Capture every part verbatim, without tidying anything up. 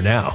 now.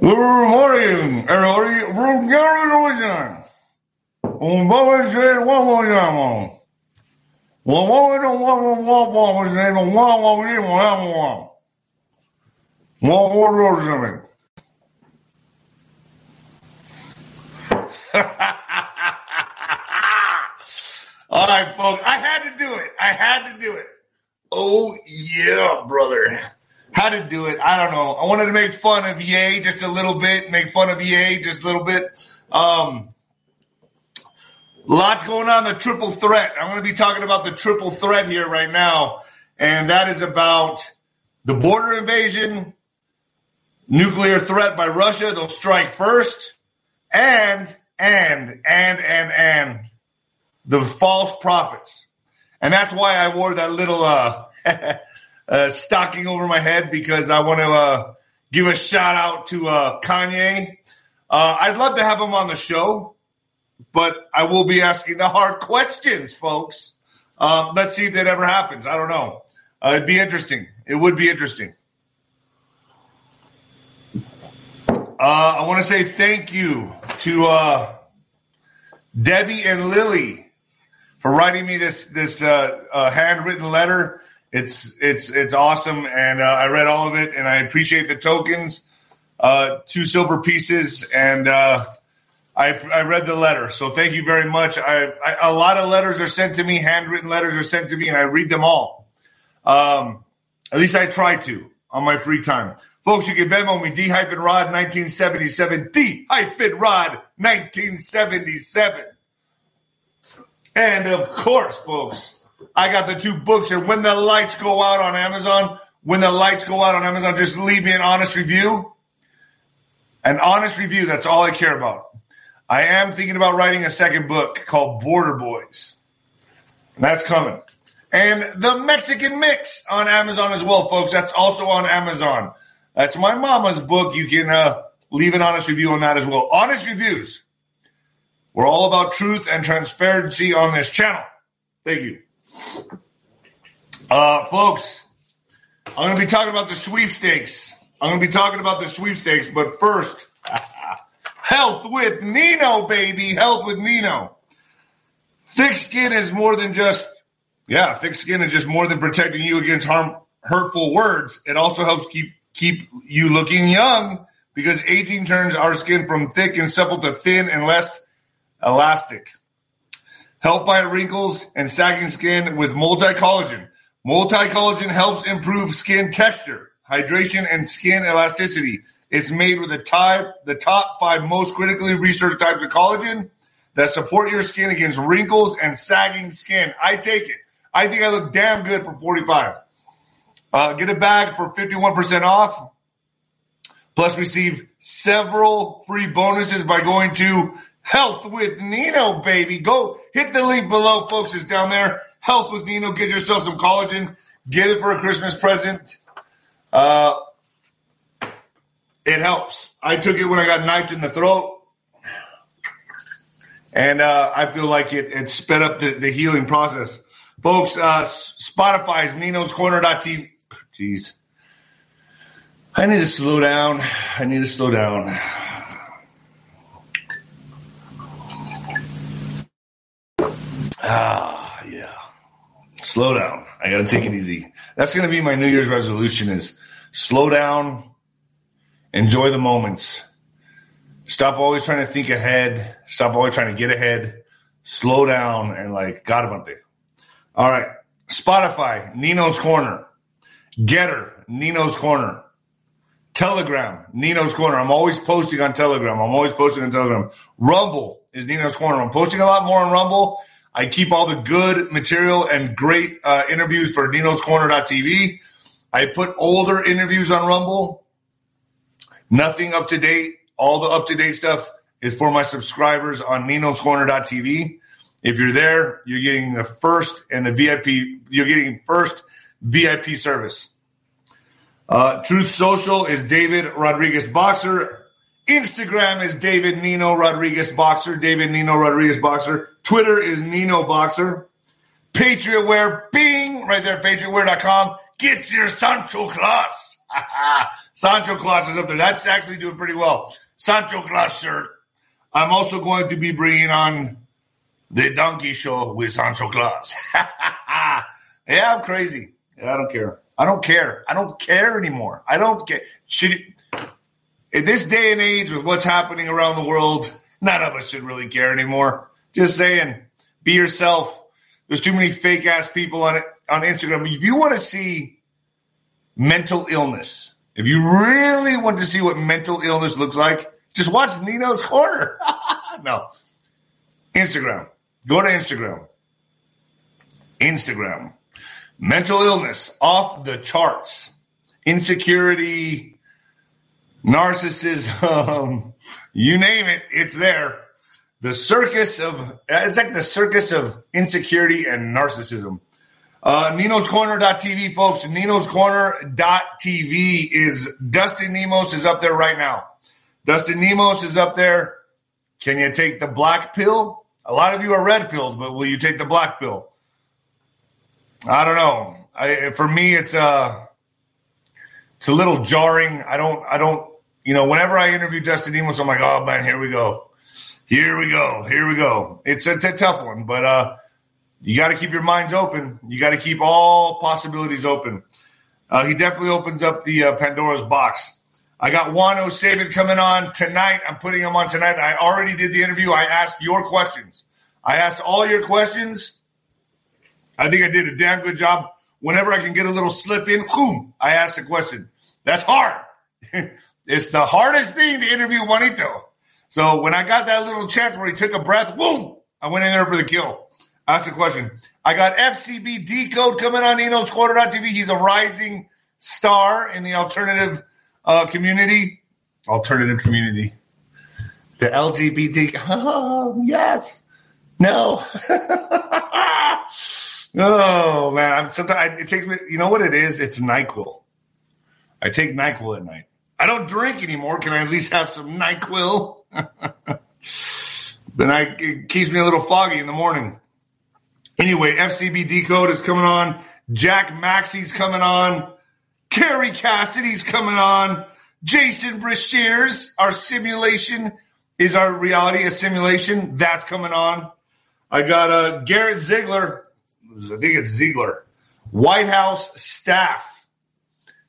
Good morning, everybody. From California, on Bowen Street, Waffle Jam. Well, what we don't want to walk on is they don't want what we will have one. One more road to me. All right, folks. I had to do it. I had to do it. Oh, yeah, brother. How to do it? I don't know. I wanted to make fun of E A just a little bit. Make fun of E A just a little bit. Um, lots going on in the triple threat. I'm going to be talking about the triple threat here right now. And that is about the border invasion, nuclear threat by Russia. They'll strike first. And, and, and, and, and the false prophets. And that's why I wore that little uh, uh, stocking over my head, because I want to uh, give a shout out to uh, Kanye. Uh, I'd love to have him on the show, but I will be asking the hard questions, folks. Uh, let's see if that ever happens. I don't know. Uh, it'd be interesting. It would be interesting. Uh, I want to say thank you to uh, Debbie and Lily for writing me this this uh, uh, handwritten letter. It's it's it's awesome, and uh, I read all of it, and I appreciate the tokens, uh, two silver pieces, and uh, I I read the letter. So thank you very much. I, I a lot of letters are sent to me, handwritten letters are sent to me, and I read them all. Um, at least I try to on my free time. Folks, you can Venmo me, D hyphen Rod nineteen seventy-seven, D hyphen Rod nineteen seventy-seven. And, of course, folks, I got the two books here. When the lights go out on Amazon, when the lights go out on Amazon, just leave me an honest review. An honest review, that's all I care about. I am thinking about writing a second book called Border Boys. And that's coming. And The Mexican Mix on Amazon as well, folks. That's also on Amazon. That's my mama's book. You can uh, leave an honest review on that as well. Honest reviews. We're all about truth and transparency on this channel. Thank you. Uh, folks, I'm going to be talking about the sweepstakes. I'm going to be talking about the sweepstakes, but first, health with Nino, baby. Health with Nino. Thick skin is more than just, yeah, thick skin is just more than protecting you against harm, hurtful words. It also helps keep Keep you looking young, because aging turns our skin from thick and supple to thin and less elastic. Help fight wrinkles and sagging skin with multi-collagen. Multi-collagen helps improve skin texture, hydration, and skin elasticity. It's made with the type, the top five most critically researched types of collagen that support your skin against wrinkles and sagging skin. I take it. I think I look damn good for forty-five. Uh, get a bag for fifty-one percent off, plus receive several free bonuses by going to Health with Nino, baby. Go hit the link below, folks. It's down there. Health with Nino. Get yourself some collagen. Get it for a Christmas present. Uh, it helps. I took it when I got knifed in the throat, and uh, I feel like it, it sped up the, the healing process. Folks, uh, Spotify is Nino's Corner dot T V. Jeez. I need to slow down. I need to slow down. Ah, yeah. Slow down. I got to take it easy. That's going to be my New Year's resolution, is slow down, enjoy the moments. Stop always trying to think ahead. Stop always trying to get ahead. Slow down and, like, God about it. All right, Spotify, Nino's Corner. Getter, Nino's Corner. Telegram, Nino's Corner. I'm always posting on Telegram. I'm always posting on Telegram. Rumble is Nino's Corner. I'm posting a lot more on Rumble. I keep all the good material and great uh, interviews for Nino's Corner dot T V. I put older interviews on Rumble. Nothing up to date. All the up to date stuff is for my subscribers on Nino's Corner dot T V. If you're there, you're getting the first and the V I P. You're getting first V I P service. Uh, Truth Social is David Rodriguez Boxer. Instagram is David Nino Rodriguez Boxer. David Nino Rodriguez Boxer. Twitter is Nino Boxer. PatriotWear, bing, right there, patriot wear dot com. Get your Sancho Claus. Sancho Claus is up there. That's actually doing pretty well. Sancho Claus shirt. I'm also going to be bringing on the donkey show with Sancho Claus. Yeah, I'm crazy. I don't care. I don't care. I don't care anymore. I don't care. Should it, in this day and age with what's happening around the world, none of us should really care anymore. Just saying, be yourself. There's too many fake-ass people on it, on Instagram. If you want to see mental illness, if you really want to see what mental illness looks like, just watch Nino's Corner. No. Instagram. Go to Instagram. Instagram. Mental illness off the charts. Insecurity, narcissism, you name it, it's there. The circus of, it's like the circus of insecurity and narcissism. Uh, Nino's Corner dot T V, folks. Nino's Corner dot T V is, Dustin Nemos is up there right now. Dustin Nemos is up there. Can you take the black pill? A lot of you are red pilled, but will you take the black pill? I don't know. I, for me, it's a, it's a little jarring. I don't, I don't, you know, whenever I interview Dustin Nemos, I'm like, oh man, here we go. Here we go. Here we go. It's a, it's a tough one, but uh, you got to keep your minds open. You got to keep all possibilities open. Uh, he definitely opens up the uh, Pandora's box. I got Wano Saban coming on tonight. I'm putting him on tonight. I already did the interview. I asked your questions. I asked all your questions. I think I did a damn good job. Whenever I can get a little slip in, boom, I asked a question. That's hard. It's the hardest thing to interview Juanito. So when I got that little chance where he took a breath, boom, I went in there for the kill. Asked a question. I got F C B Decode coming on Nino's Corner dot T V. He's a rising star in the alternative uh, community. Alternative community. The L G B T. Oh, yes. No. Oh, man. I'm, sometimes it takes me. You know what it is? It's NyQuil. I take NyQuil at night. I don't drink anymore. Can I at least have some NyQuil? Then I, it keeps me a little foggy in the morning. Anyway, F C B Decode is coming on. Jack Maxey's coming on. Kerry Cassidy's coming on. Jason Brashears, our simulation is our reality, a simulation. That's coming on. I got uh, Garrett Ziegler. I think it's Ziegler. White House staff.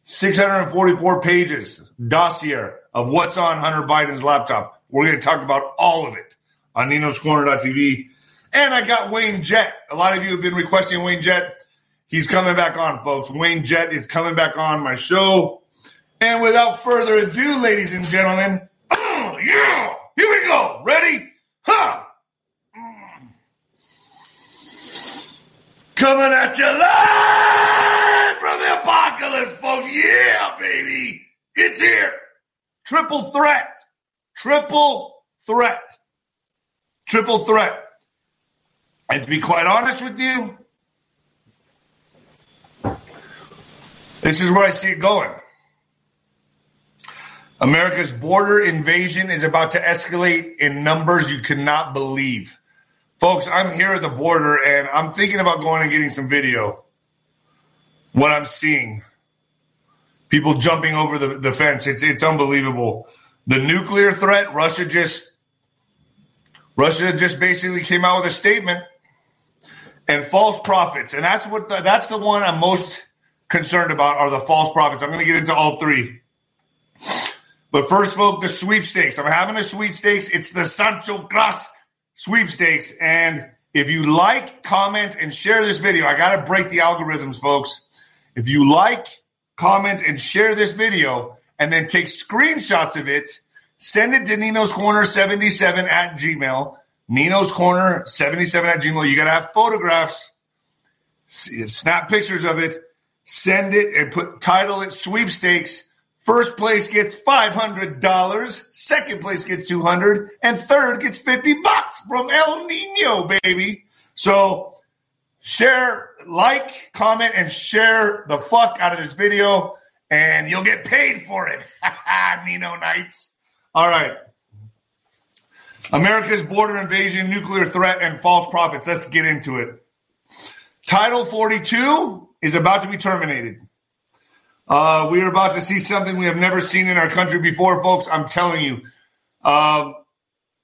six hundred forty-four pages dossier of what's on Hunter Biden's laptop. We're going to talk about all of it on Nino's Corner dot T V. And I got Wayne Jett. A lot of you have been requesting Wayne Jett. He's coming back on, folks. Wayne Jett is coming back on my show. And without further ado, ladies and gentlemen, oh, yeah, here we go. Ready? Huh? Coming at you live from the apocalypse, folks. Yeah, baby. It's here. Triple threat. Triple threat. Triple threat. And to be quite honest with you, this is where I see it going. America's border invasion is about to escalate in numbers you cannot believe. Folks, I'm here at the border, and I'm thinking about going and getting some video. What I'm seeing. People jumping over the, the fence. It's, it's unbelievable. The nuclear threat, Russia just Russia just basically came out with a statement, and false prophets, and that's what the, that's the one I'm most concerned about, are the false prophets. I'm going to get into all three, but first, folks, the sweepstakes. I'm having a sweepstakes. It's the Sancho Claus sweepstakes, and if you like, comment, and share this video, I got to break the algorithms, folks. If you like, comment, and share this video. And then take screenshots of it, send it to Nino's Corner seventy-seven at Gmail. Nino's Corner seventy-seven at Gmail. You got to have photographs, snap pictures of it, Send it and put title it sweepstakes. First place gets five hundred dollars. Second place gets two hundred dollars. And third gets fifty bucks from El Nino, baby. So share, like, comment, and share the fuck out of this video, and you'll get paid for it. Nino Nights. All right. America's border invasion, nuclear threat, and false prophets. Let's get into it. Title forty-two is about to be terminated. Uh, we are about to see something we have never seen in our country before, folks. I'm telling you. Um,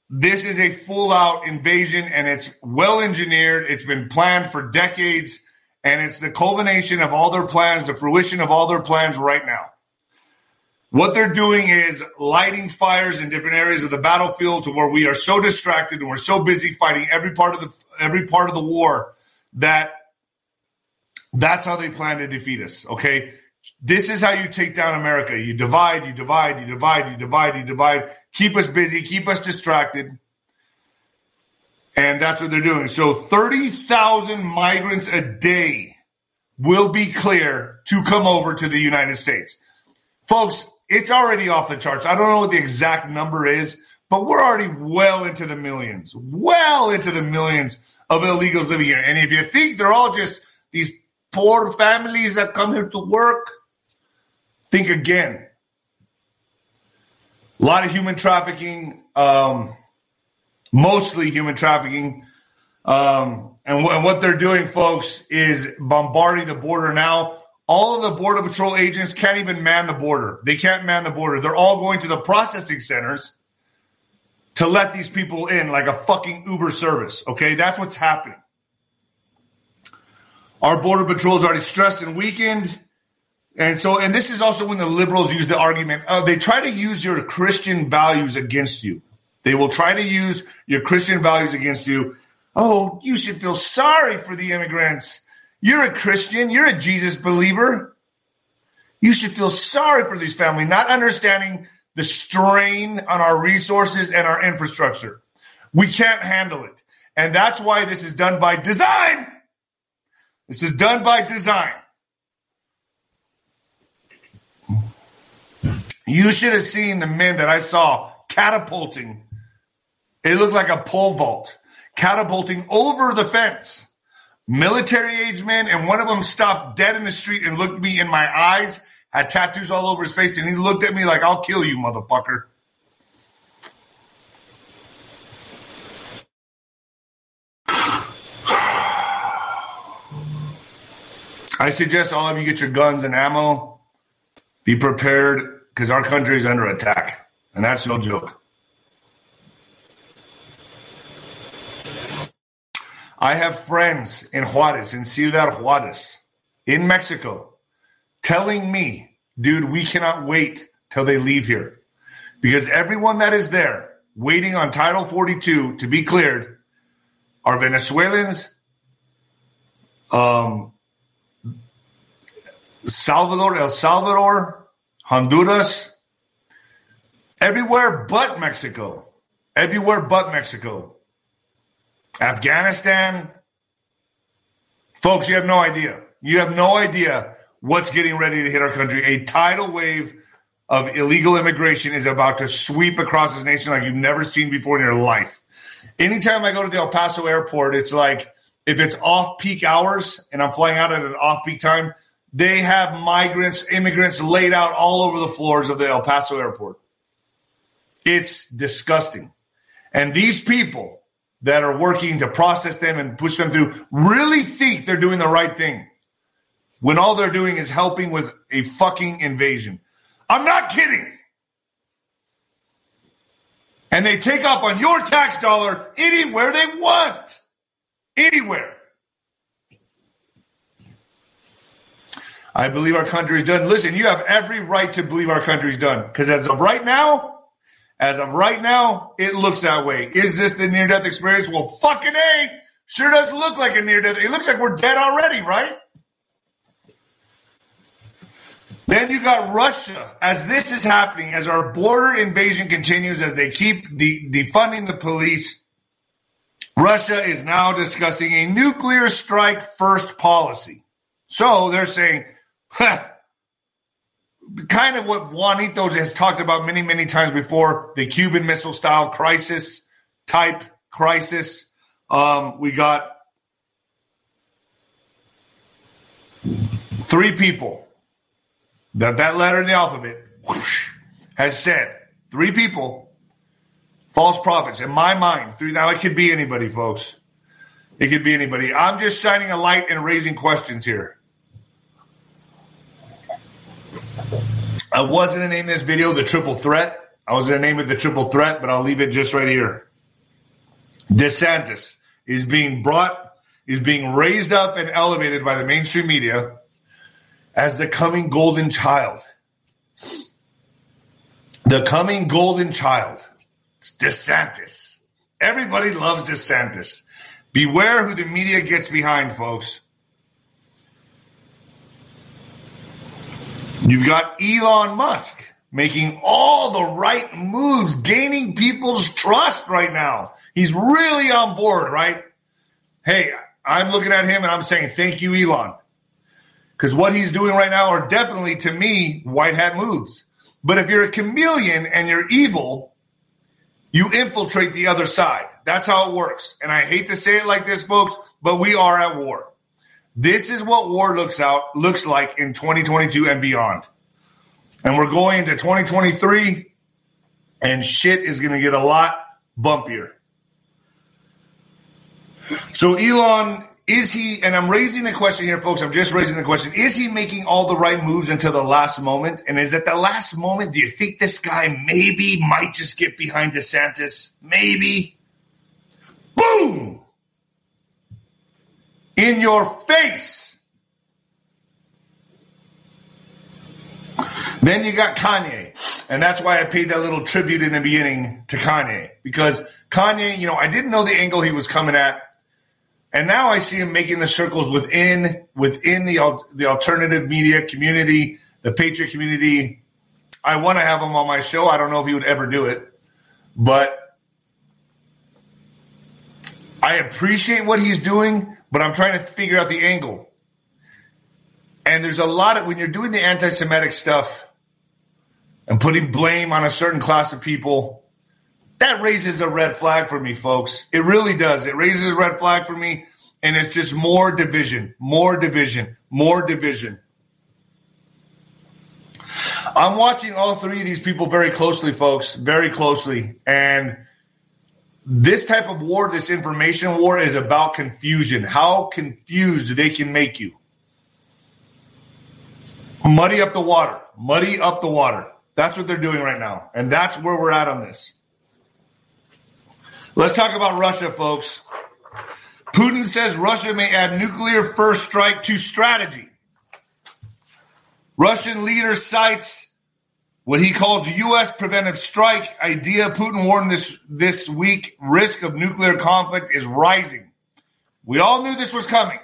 this is a full-out invasion, and it's well-engineered. It's been planned for decades, and it's the culmination of all their plans, the fruition of all their plans right now. What they're doing is lighting fires in different areas of the battlefield to where we are so distracted and we're so busy fighting every part of the every part of the war that that's how they plan to defeat us, okay? This is how you take down America. You divide, you divide, you divide, you divide, you divide. Keep us busy, keep us distracted. And that's what they're doing. So thirty thousand migrants a day will be clear to come over to the United States. Folks, it's already off the charts. I don't know what the exact number is, but we're already well into the millions, well into the millions of illegals living here. And if you think they're all just these poor families that come here to work, think again. A lot of human trafficking, um, mostly human trafficking. Um, and, w- and what they're doing, folks, is bombarding the border now. All of the Border Patrol agents can't even man the border. They can't man the border. They're all going to the processing centers to let these people in like a fucking Uber service, okay? That's what's happening. Our Border Patrol is already stressed and weakened. And so, and this is also when the liberals use the argument, uh, they try to use your Christian values against you. They will try to use your Christian values against you. Oh, you should feel sorry for the immigrants. You're a Christian. You're a Jesus believer. You should feel sorry for these families, not understanding the strain on our resources and our infrastructure. We can't handle it. And that's why this is done by design. This is done by design. You should have seen the men that I saw catapulting. It looked like a pole vault, catapulting over the fence. Military-age men, and one of them stopped dead in the street and looked me in my eyes, had tattoos all over his face, and he looked at me like, I'll kill you, motherfucker. I suggest all of you get your guns and ammo. Be prepared, because our country is under attack, and that's no joke. I have friends in Juarez, in Ciudad Juarez, in Mexico, telling me, dude, we cannot wait till they leave here. Because everyone that is there waiting on Title forty-two to be cleared are Venezuelans, um, Salvador, El Salvador, Honduras, everywhere but Mexico, everywhere but Mexico. Afghanistan. Folks, you have no idea. You have no idea what's getting ready to hit our country. A tidal wave of illegal immigration is about to sweep across this nation like you've never seen before in your life. Anytime I go to the El Paso airport, it's like if it's off-peak hours and I'm flying out at an off-peak time, they have migrants, immigrants laid out all over the floors of the El Paso airport. It's disgusting. And these people that are working to process them and push them through really think they're doing the right thing when all they're doing is helping with a fucking invasion. I'm not kidding. And they take up on your tax dollar anywhere they want. Anywhere. I believe our country's done. Listen, you have every right to believe our country's done, because as of right now, As of right now, it looks that way. Is this the near-death experience? Well, fucking A, sure does look like a near-death. It looks like we're dead already, right? Then you got Russia. As this is happening, as our border invasion continues, as they keep de- defunding the police, Russia is now discussing a nuclear strike first policy. So they're saying, kind of what Juanitos has talked about many, many times before, the Cuban Missile Style crisis type crisis. Um, we got three people that that letter in the alphabet whoosh, has said, three people, false prophets. In my mind, three, now it could be anybody, folks. It could be anybody. I'm just shining a light and raising questions here. I was going to name this video The Triple Threat. I was going to name it The Triple Threat, but I'll leave it just right here. DeSantis is being brought, is being raised up and elevated by the mainstream media as the coming golden child. The coming golden child. It's DeSantis. Everybody loves DeSantis. Beware who the media gets behind, folks. You've got Elon Musk making all the right moves, gaining people's trust right now. He's really on board, right? Hey, I'm looking at him and I'm saying, thank you, Elon. Because what he's doing right now are definitely, to me, white hat moves. But if you're a chameleon and you're evil, you infiltrate the other side. That's how it works. And I hate to say it like this, folks, but we are at war. This is what war looks out looks like in twenty twenty-two and beyond. And we're going into twenty twenty-three, and shit is going to get a lot bumpier. So Elon, is he, and I'm raising the question here, folks, I'm just raising the question, is he making all the right moves until the last moment? And is at the last moment, do you think this guy maybe might just get behind DeSantis? Maybe. Boom! In your face. Then you got Kanye. And that's why I paid that little tribute in the beginning to Kanye. Because Kanye, you know, I didn't know the angle he was coming at. And now I see him making the circles within within the, the alternative media community, the patriot community. I want to have him on my show. I don't know if he would ever do it. But I appreciate what he's doing, but I'm trying to figure out the angle. And there's a lot of, when you're doing the anti-Semitic stuff and putting blame on a certain class of people, that raises a red flag for me, folks. It really does. It raises a red flag for me, and it's just more division, more division, more division. I'm watching all three of these people very closely, folks, very closely, and this type of war, this information war, is about confusion. How confused they can make you. Muddy up the water. Muddy up the water. That's what they're doing right now. And that's where we're at on this. Let's talk about Russia, folks. Putin says Russia may add nuclear first strike to strategy. Russian leader cites what he calls U S preventive strike idea. Putin warned this, this week, risk of nuclear conflict is rising. We all knew this was coming.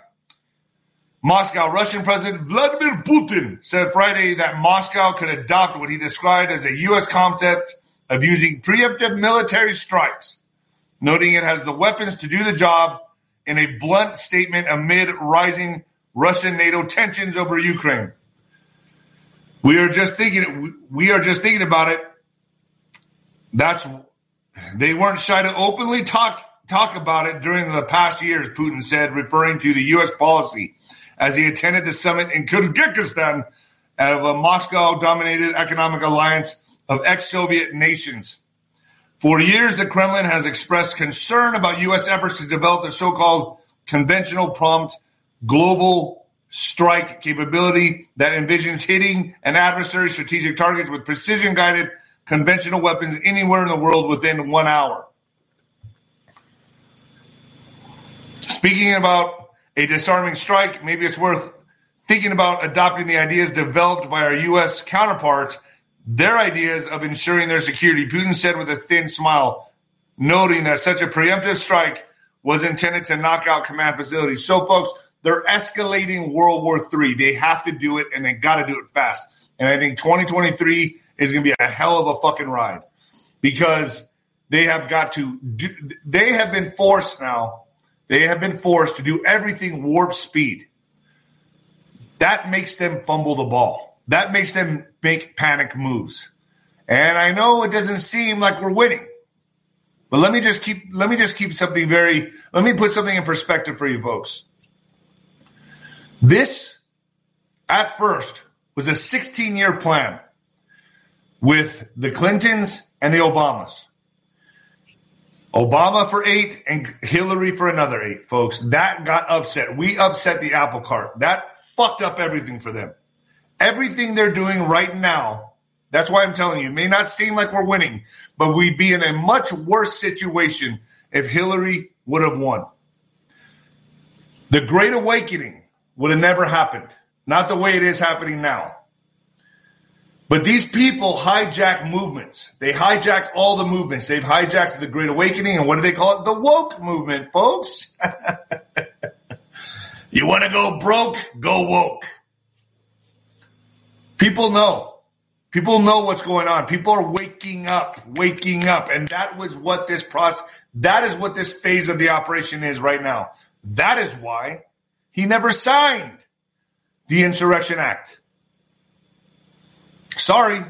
Moscow, Russian President Vladimir Putin said Friday that Moscow could adopt what he described as a U S concept of using preemptive military strikes, noting it has the weapons to do the job in a blunt statement amid rising Russian-NATO tensions over Ukraine. We are just thinking. We are just thinking about it. That's they weren't shy to openly talk talk about it during the past years, Putin said, referring to the U S policy as he attended the summit in Kyrgyzstan out of a Moscow-dominated economic alliance of ex-Soviet nations. For years, the Kremlin has expressed concern about U S efforts to develop the so-called conventional prompt global strike capability that envisions hitting an adversary's strategic targets with precision-guided conventional weapons anywhere in the world within one hour. Speaking about a disarming strike, maybe it's worth thinking about adopting the ideas developed by our U S counterparts, their ideas of ensuring their security, Putin said with a thin smile, noting that such a preemptive strike was intended to knock out command facilities. So, folks, they're escalating World War Three. They have to do it, and they got to do it fast. And I think twenty twenty-three is going to be a hell of a fucking ride because they have got to do, they have been forced now. They have been forced to do everything warp speed. that makes them fumble the ball. That makes them make panic moves. And I know it doesn't seem like we're winning, but let me just keep let me just keep something very let me put something in perspective for you folks. This, at first, was a sixteen-year plan with the Clintons and the Obamas. Obama for eight and Hillary for another eight, folks. That got upset. We upset the apple cart. That fucked up everything for them. Everything they're doing right now, that's why I'm telling you, it may not seem like we're winning, but we'd be in a much worse situation if Hillary would have won. The Great Awakening would have never happened. Not the way it is happening now. But these people hijack movements. They hijack all the movements. They've hijacked the Great Awakening, and what do they call it? The woke movement, folks. You want to go broke? Go woke. People know. People know what's going on. People are waking up, waking up. And that was what this process, that is what this phase of the operation is right now. That is why he never signed the Insurrection Act. Sorry.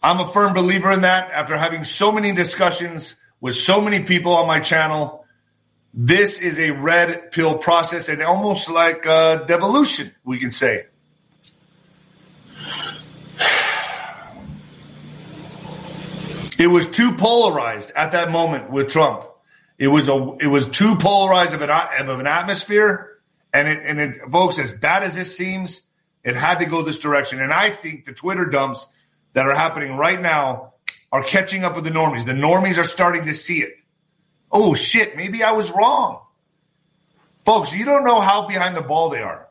I'm a firm believer in that. After having so many discussions with so many people on my channel, this is a red pill process and almost like a devolution, we can say. It was too polarized at that moment with Trump. It was a, it was too polarized of an, of an atmosphere. And, it, and it, folks, as bad as this seems, it had to go this direction. And I think the Twitter dumps that are happening right now are catching up with the normies. The normies are starting to see it. Oh, shit, maybe I was wrong. Folks, you don't know how behind the ball they are.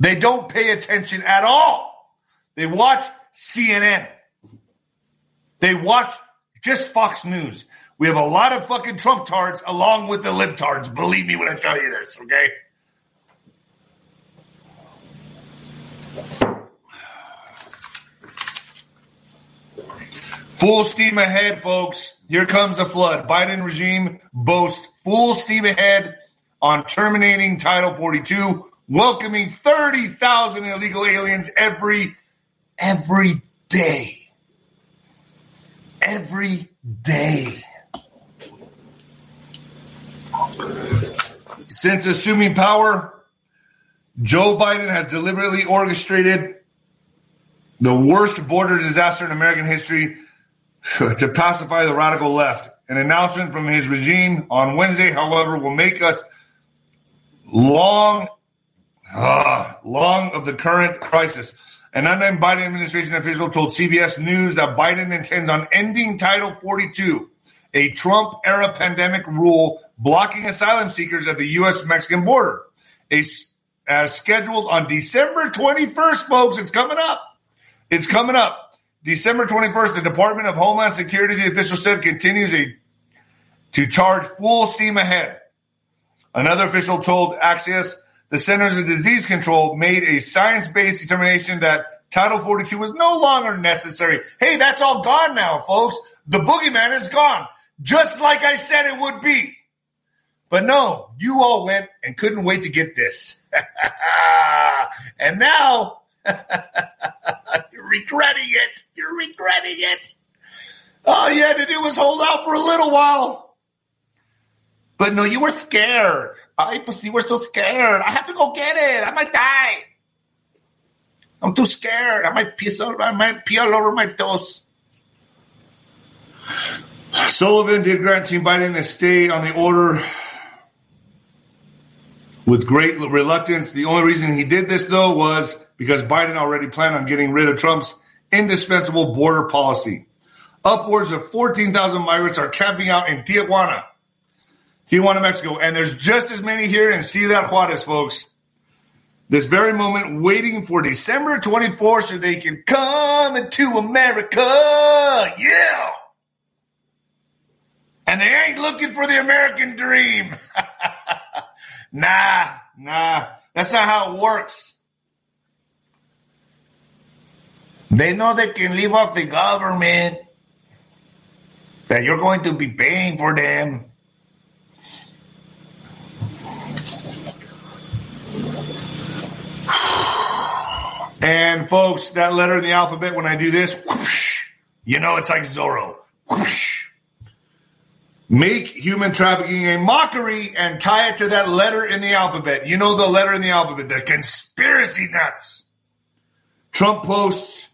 They don't pay attention at all. They watch C N N. They watch just Fox News. We have a lot of fucking Trump tards along with the libtards. Believe me when I tell you this, okay? Full steam ahead, folks. Here comes the flood. Biden regime boasts full steam ahead on terminating Title forty-two, welcoming thirty thousand illegal aliens every, every day. Every day. Since assuming power, Joe Biden has deliberately orchestrated the worst border disaster in American history to pacify the radical left. An announcement from his regime on Wednesday, however, will make us long, uh, long of the current crisis. An unnamed Biden administration official told C B S News that Biden intends on ending Title forty-two, a Trump-era pandemic rule blocking asylum seekers at the U S Mexican border, a, as scheduled on December twenty-first, folks. It's coming up. It's coming up. December twenty-first, the Department of Homeland Security, the official said, continues a, to charge full steam ahead. Another official told Axios the Centers for Disease Control made a science-based determination that Title forty-two was no longer necessary. Hey, that's all gone now, folks. The boogeyman is gone, just like I said it would be. But no, you all went and couldn't wait to get this. And now, you're regretting it. You're regretting it. All you had to do was hold out for a little while. But no, you were scared. I, you were so scared. I have to go get it. I might die. I'm too scared. I might piss all, I might pee all over my toes. Sullivan did grant Team Biden a stay on the order with great reluctance. The only reason he did this, though, was because Biden already planned on getting rid of Trump's indispensable border policy. Upwards of fourteen thousand migrants are camping out in Tijuana, Tijuana, Mexico, and there's just as many here in Ciudad Juarez, folks. This very moment, waiting for December twenty-fourth so they can come into America. Yeah! And they ain't looking for the American dream. nah, nah. That's not how it works. They know they can live off the government. That you're going to be paying for them. And, folks, that letter in the alphabet, when I do this, whoosh, you know it's like Zorro. Whoosh. Make human trafficking a mockery and tie it to that letter in the alphabet. You know the letter in the alphabet, the conspiracy nuts. Trump posts,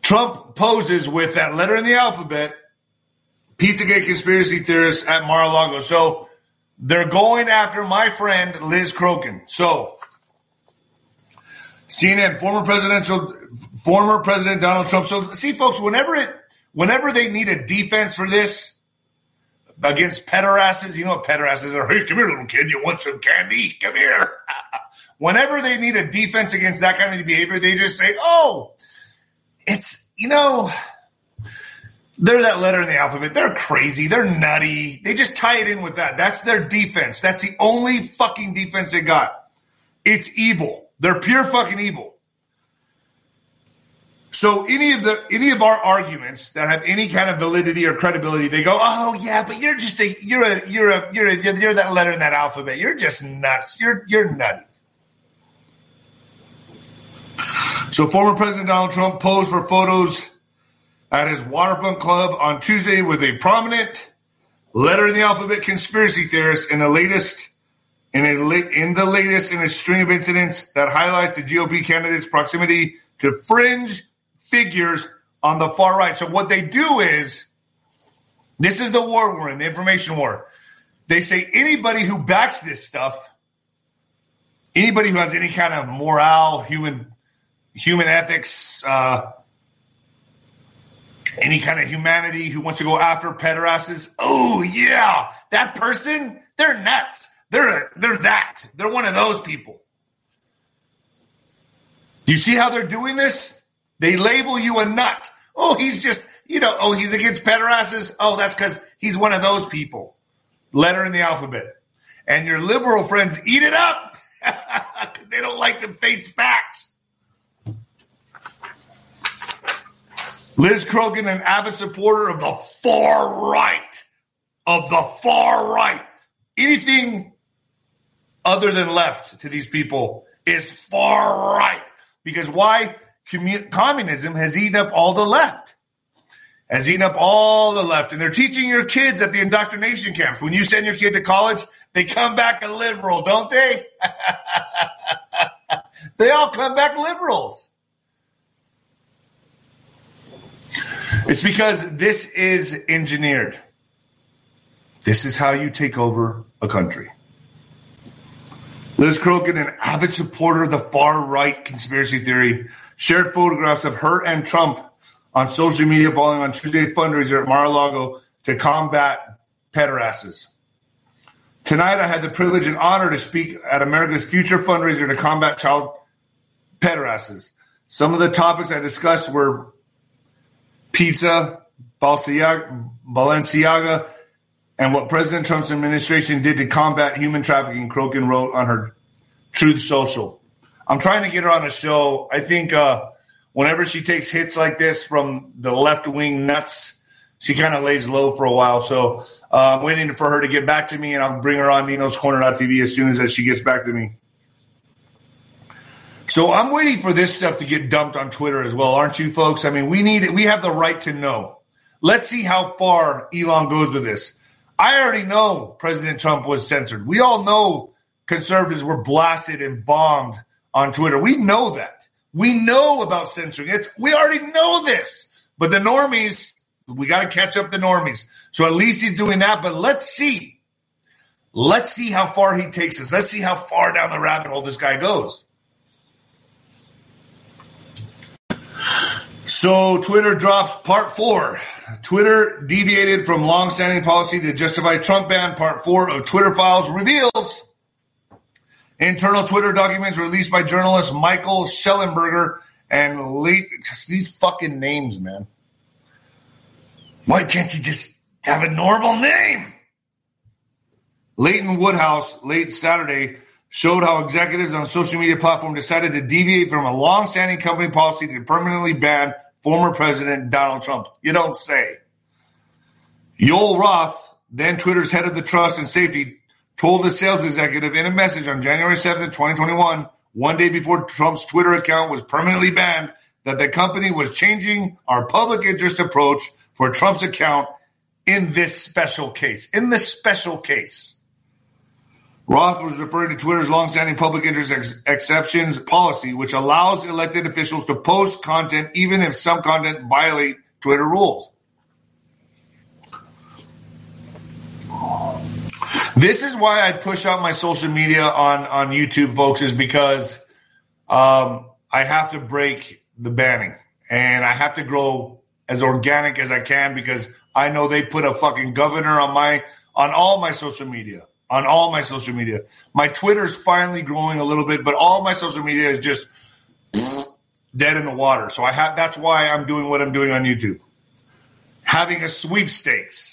Trump poses with that letter in the alphabet, Pizzagate conspiracy theorists at Mar-a-Lago. So they're going after my friend Liz Crokin. So... C N N, former presidential, former President Donald Trump. So, see, folks, whenever it, whenever they need a defense for this against pederasses, you know what pederasses are? Hey, come here, little kid, you want some candy? Come here. Whenever they need a defense against that kind of behavior, they just say, "Oh, it's you know, they're that letter in the alphabet. They're crazy. They're nutty. They just tie it in with that. That's their defense. That's the only fucking defense they got. It's evil." They're pure fucking evil. So any of the any of our arguments that have any kind of validity or credibility, they go, "Oh yeah, but you're just a you're a you're a you're a, you're that letter in that alphabet. You're just nuts. You're you're nutty." So former President Donald Trump posed for photos at his waterfront club on Tuesday with a prominent letter in the alphabet conspiracy theorist in the latest. In, a, in the latest in a string of incidents that highlights the G O P candidates' proximity to fringe figures on the far right. So what they do is, this is the war we're in, the information war. They say anybody who backs this stuff, anybody who has any kind of morale, human human ethics, uh, any kind of humanity who wants to go after pederasses, oh yeah, that person, they're nuts. They're they're that. They're one of those people. You see how they're doing this? They label you a nut. Oh, he's just, you know, oh, he's against pederasses. Oh, that's because he's one of those people. Letter in the alphabet. And your liberal friends eat it up because they don't like to face facts. Liz Crokin, an avid supporter of the far right. Of the far right. Anything... other than left to these people is far right. Because why? Commun- communism has eaten up all the left. Has eaten up all the left. And they're teaching your kids at the indoctrination camps. When you send your kid to college, they come back a liberal, don't they? They all come back liberals. It's because this is engineered. This is how you take over a country. Liz Crokin, an avid supporter of the far-right conspiracy theory, shared photographs of her and Trump on social media following on Tuesday's fundraiser at Mar-a-Lago to combat pederasses. Tonight, I had the privilege and honor to speak at America's Future fundraiser to combat child pederasses. Some of the topics I discussed were pizza, Balenciaga, and what President Trump's administration did to combat human trafficking, Crokin wrote on her Truth Social. I'm trying to get her on a show. I think uh, whenever she takes hits like this from the left-wing nuts, she kind of lays low for a while. So uh, I'm waiting for her to get back to me, and I'll bring her on Nino's Corner dot T V as soon as she gets back to me. So I'm waiting for this stuff to get dumped on Twitter as well, aren't you, folks? I mean, we need it. We have the right to know. Let's see how far Elon goes with this. I already know President Trump was censored. We all know conservatives were blasted and bombed on Twitter. We know that. We know about censoring. It's, we already know this. But the normies, we got to catch up the normies. So at least he's doing that. But let's see. Let's see how far he takes us. Let's see how far down the rabbit hole this guy goes. So Twitter drops part four. Twitter deviated from longstanding policy to justify Trump ban. Part four of Twitter Files reveals internal Twitter documents released by journalist Michael Schellenberger and late, these fucking names, man. Why can't you just have a normal name? Leighton Woodhouse late Saturday showed how executives on social media platform decided to deviate from a longstanding company policy to permanently ban former President Donald Trump. You don't say. Yoel Roth, then Twitter's head of the trust and safety, told a sales executive in a message on January seventh, twenty twenty-one, one day before Trump's Twitter account was permanently banned that the company was changing our public interest approach for Trump's account in this special case. In this special case. Roth was referring to Twitter's longstanding public interest ex- exceptions policy, which allows elected officials to post content even if some content violate Twitter rules. This is why I push out my social media on, on YouTube, folks, is because um, I have to break the banning. And I have to grow as organic as I can because I know they put a fucking governor on my on all my social media. On all my social media. My Twitter's finally growing a little bit, but all my social media is just dead in the water. So I have that's why I'm doing what I'm doing on YouTube. Having a sweepstakes.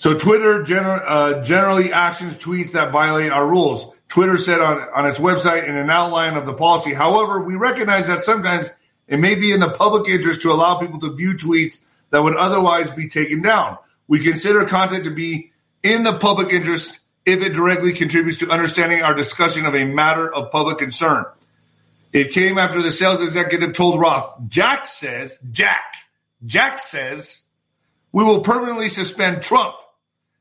So Twitter gener- uh, generally actions tweets that violate our rules. Twitter said on, on its website in an outline of the policy. However, we recognize that sometimes it may be in the public interest to allow people to view tweets that would otherwise be taken down. We consider content to be in the public interest if it directly contributes to understanding our discussion of a matter of public concern. It came after the sales executive told Roth, Jack says, Jack, Jack says, we will permanently suspend Trump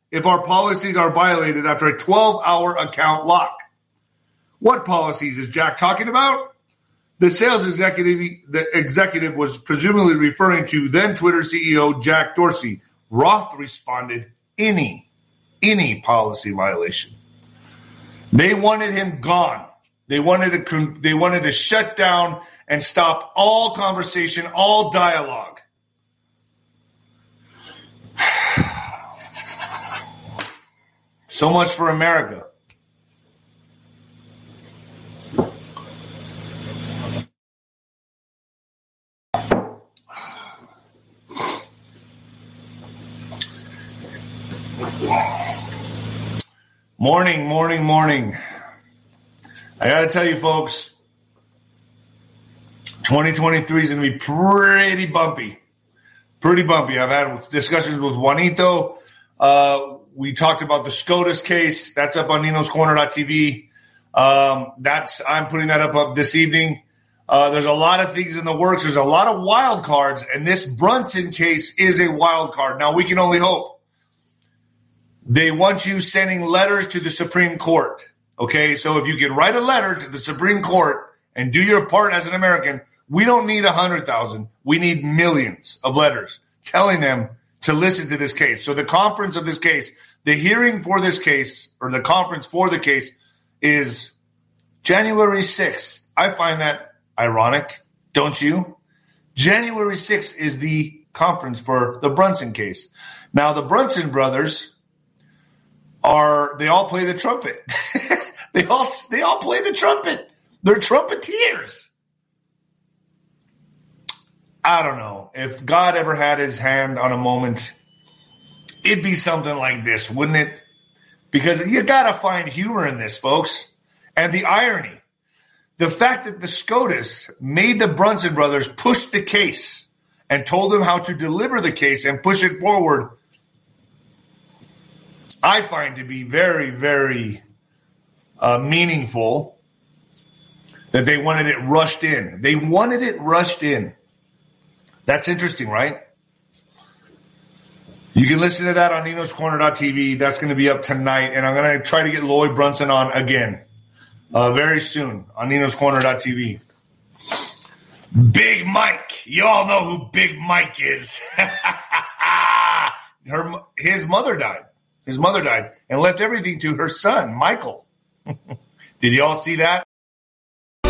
if our policies are violated after a twelve-hour account lock. What policies is Jack talking about? The sales executive the executive was presumably referring to then-Twitter C E O Jack Dorsey. Roth responded, any, any policy violation. They wanted him gone. They wanted to, they wanted to shut down and stop all conversation, all dialogue. So much for America. Morning, morning, morning. I gotta tell you, folks, twenty twenty-three is gonna be pretty bumpy. Pretty bumpy. I've had discussions with Juanito. Uh, We talked about the SCOTUS case. That's up on ninos corner dot t v. Um, that's I'm putting that up, up this evening. Uh, there's a lot of things in the works. There's a lot of wild cards, and this Brunson case is a wild card. Now, we can only hope. They want you sending letters to the Supreme Court, okay? So if you can write a letter to the Supreme Court and do your part as an American, we don't need one hundred thousand. We need millions of letters telling them to listen to this case. So the conference of this case – the hearing for this case, or the conference for the case, is January sixth. I find that ironic, don't you? January sixth is the conference for the Brunson case. Now, the Brunson brothers are, they all play the trumpet. they all they all play the trumpet. They're trumpeteers. I don't know. If God ever had his hand on a moment, it'd be something like this, wouldn't it? Because you got to find humor in this, folks. And the irony, the fact that the SCOTUS made the Brunson brothers push the case and told them how to deliver the case and push it forward, I find to be very, very uh, meaningful that they wanted it rushed in. They wanted it rushed in. That's interesting, right? You can listen to that on ninos corner dot t v. That's going to be up tonight. And I'm going to try to get Lloyd Brunson on again uh, very soon on ninos corner dot t v. Big Mike. You all know who Big Mike is. Her, his mother died. His mother died and left everything to her son, Michael. Did you all see that?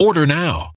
Order now.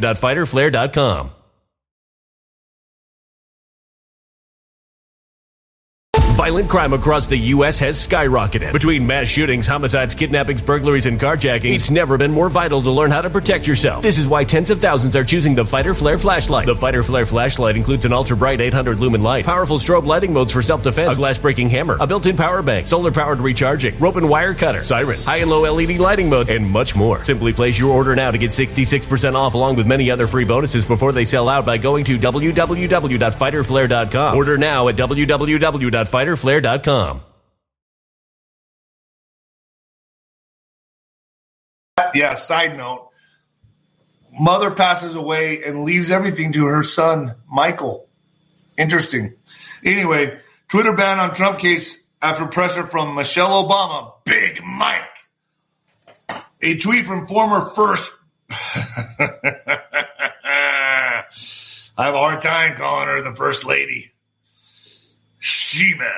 dot fighter flare dot com. fighter flare dot com. Violent crime across the U S has skyrocketed. Between mass shootings, homicides, kidnappings, burglaries, and carjacking, it's never been more vital to learn how to protect yourself. This is why tens of thousands are choosing the Fighter Flare flashlight. The Fighter Flare flashlight includes an ultra-bright eight hundred lumen light, powerful strobe lighting modes for self-defense, a glass-breaking hammer, a built-in power bank, solar-powered recharging, rope and wire cutter, siren, high and low L E D lighting modes, and much more. Simply place your order now to get sixty-six percent off along with many other free bonuses before they sell out by going to w w w dot fighter flare dot com. Order now at w w w dot fighter flare dot com. fighter flare dot com. Yeah, side note. Mother passes away and leaves everything to her son, Michael. Interesting. Anyway, Twitter ban on Trump case after pressure from Michelle Obama. Big Mike. A tweet from former first... I have a hard time calling her the first lady. She-Man.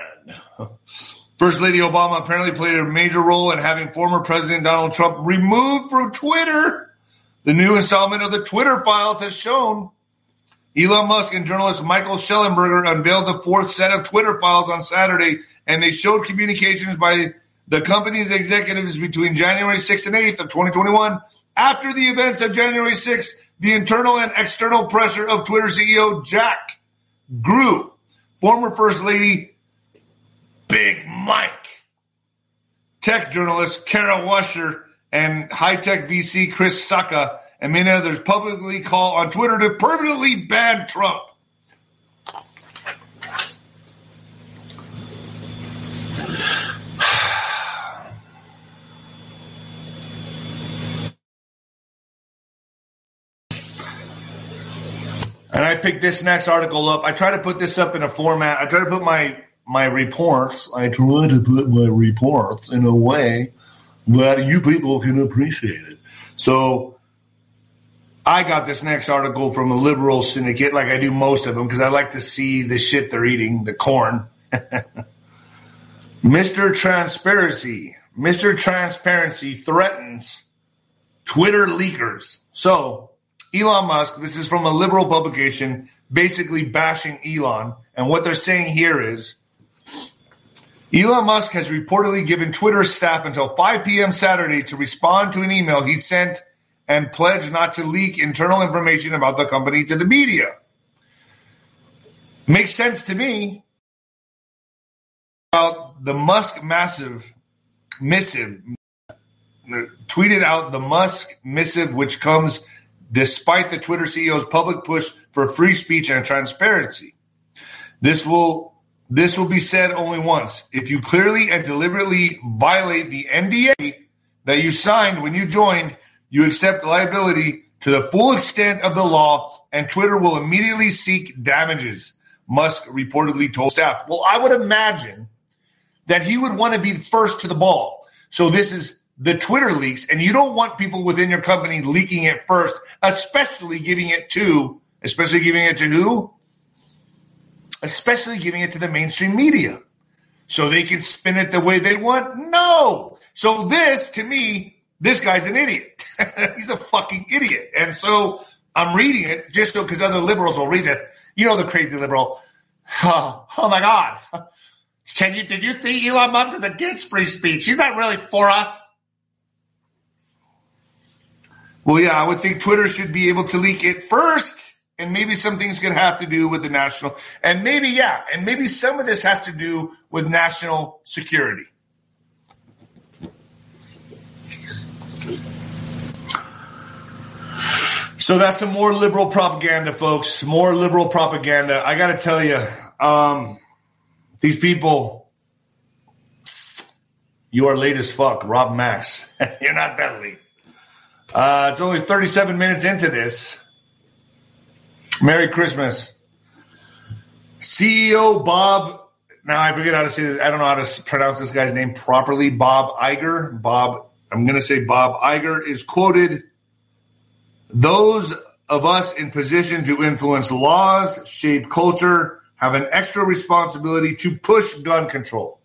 First Lady Obama apparently played a major role in having former President Donald Trump removed from Twitter. The new installment of the Twitter files has shown. Elon Musk and journalist Michael Schellenberger unveiled the fourth set of Twitter files on Saturday, and they showed communications by the company's executives between January sixth and eighth of twenty twenty-one. After the events of January sixth, the internal and external pressure of Twitter C E O Jack grew. Former First Lady, Big Mike, tech journalist Kara Washer, and high-tech V C Chris Sacca, and many others publicly call on Twitter to permanently ban Trump. And I picked this next article up. I try to put this up in a format. I try to put my my reports. I try to put my reports in a way that you people can appreciate it. So I got this next article from a liberal syndicate, like I do most of them, because I like to see the shit they're eating, the corn. Mister Transparency. Mister Transparency threatens Twitter leakers. So... Elon Musk, this is from a liberal publication, basically bashing Elon. And what they're saying here is, Elon Musk has reportedly given Twitter staff until five p.m. Saturday to respond to an email he sent and pledged not to leak internal information about the company to the media. Makes sense to me. About the Musk massive missive, tweeted out the Musk missive, which comes despite the Twitter C E O's public push for free speech and transparency. This will this will be said only once. If you clearly and deliberately violate the N D A that you signed when you joined, you accept liability to the full extent of the law, and Twitter will immediately seek damages, Musk reportedly told staff. Well, I would imagine that he would want to be first to the ball. So this is the Twitter leaks, and you don't want people within your company leaking it first, especially giving it to, especially giving it to who? Especially giving it to the mainstream media. So they can spin it the way they want? No! So this, to me, this guy's an idiot. He's a fucking idiot. And so I'm reading it just so because other liberals will read this. You know the crazy liberal. Oh, oh my God. Can you did you see Elon Musk is against free speech? He's not really for us. Well, yeah, I would think Twitter should be able to leak it first. And maybe some things could have to do with the national. And maybe, yeah, and maybe some of this has to do with national security. So that's some more liberal propaganda, folks. More liberal propaganda. I got to tell you, um, these people, you are late as fuck, Rob Max. You're not that late. Uh, it's only thirty-seven minutes into this. Merry Christmas. C E O Bob, now I forget how to say this. I don't know how to pronounce this guy's name properly. Bob Iger. Bob, I'm going to say Bob Iger is quoted, "Those of us in position to influence laws, shape culture, have an extra responsibility to push gun control."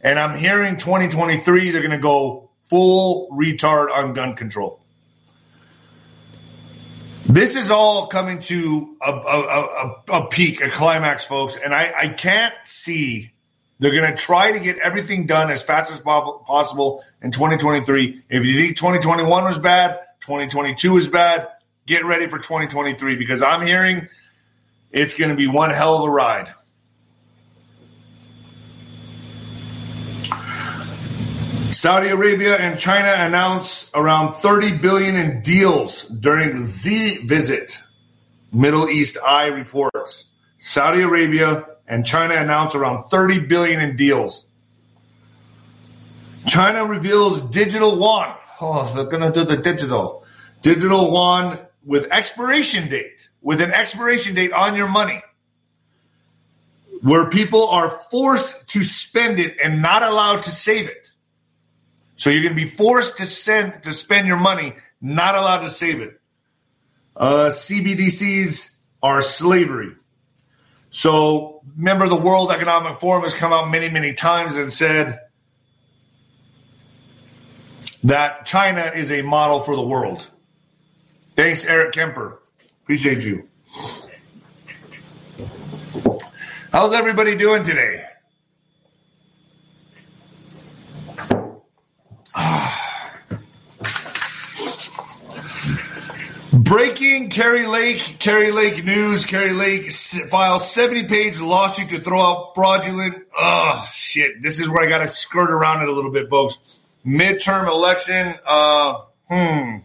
And I'm hearing twenty twenty-three, they're going to go full retard on gun control. This is all coming to a, a, a, a peak, a climax, folks. And I, I can't see they're going to try to get everything done as fast as possible in twenty twenty-three. If you think twenty twenty-one was bad, twenty twenty-two is bad, get ready for twenty twenty-three because I'm hearing it's going to be one hell of a ride. Saudi Arabia and China announce around thirty billion dollars in deals during the visit. Middle East Eye reports. Saudi Arabia and China announce around thirty billion dollars in deals. China reveals digital yuan. Oh, they're going to do the digital. Digital yuan with expiration date. With an expiration date on your money. Where people are forced to spend it and not allowed to save it. So you're going to be forced to send to spend your money, not allowed to save it. Uh, C B D Cs are slavery. So remember the World Economic Forum has come out many, many times and said that China is a model for the world. Thanks, Eric Kemper. Appreciate you. How's everybody doing today? Breaking Kerry Lake, Kerry Lake News, Kerry Lake files seventy-page lawsuit to throw out fraudulent. Oh, shit. This is where I got to skirt around it a little bit, folks. Midterm election. Uh, hmm.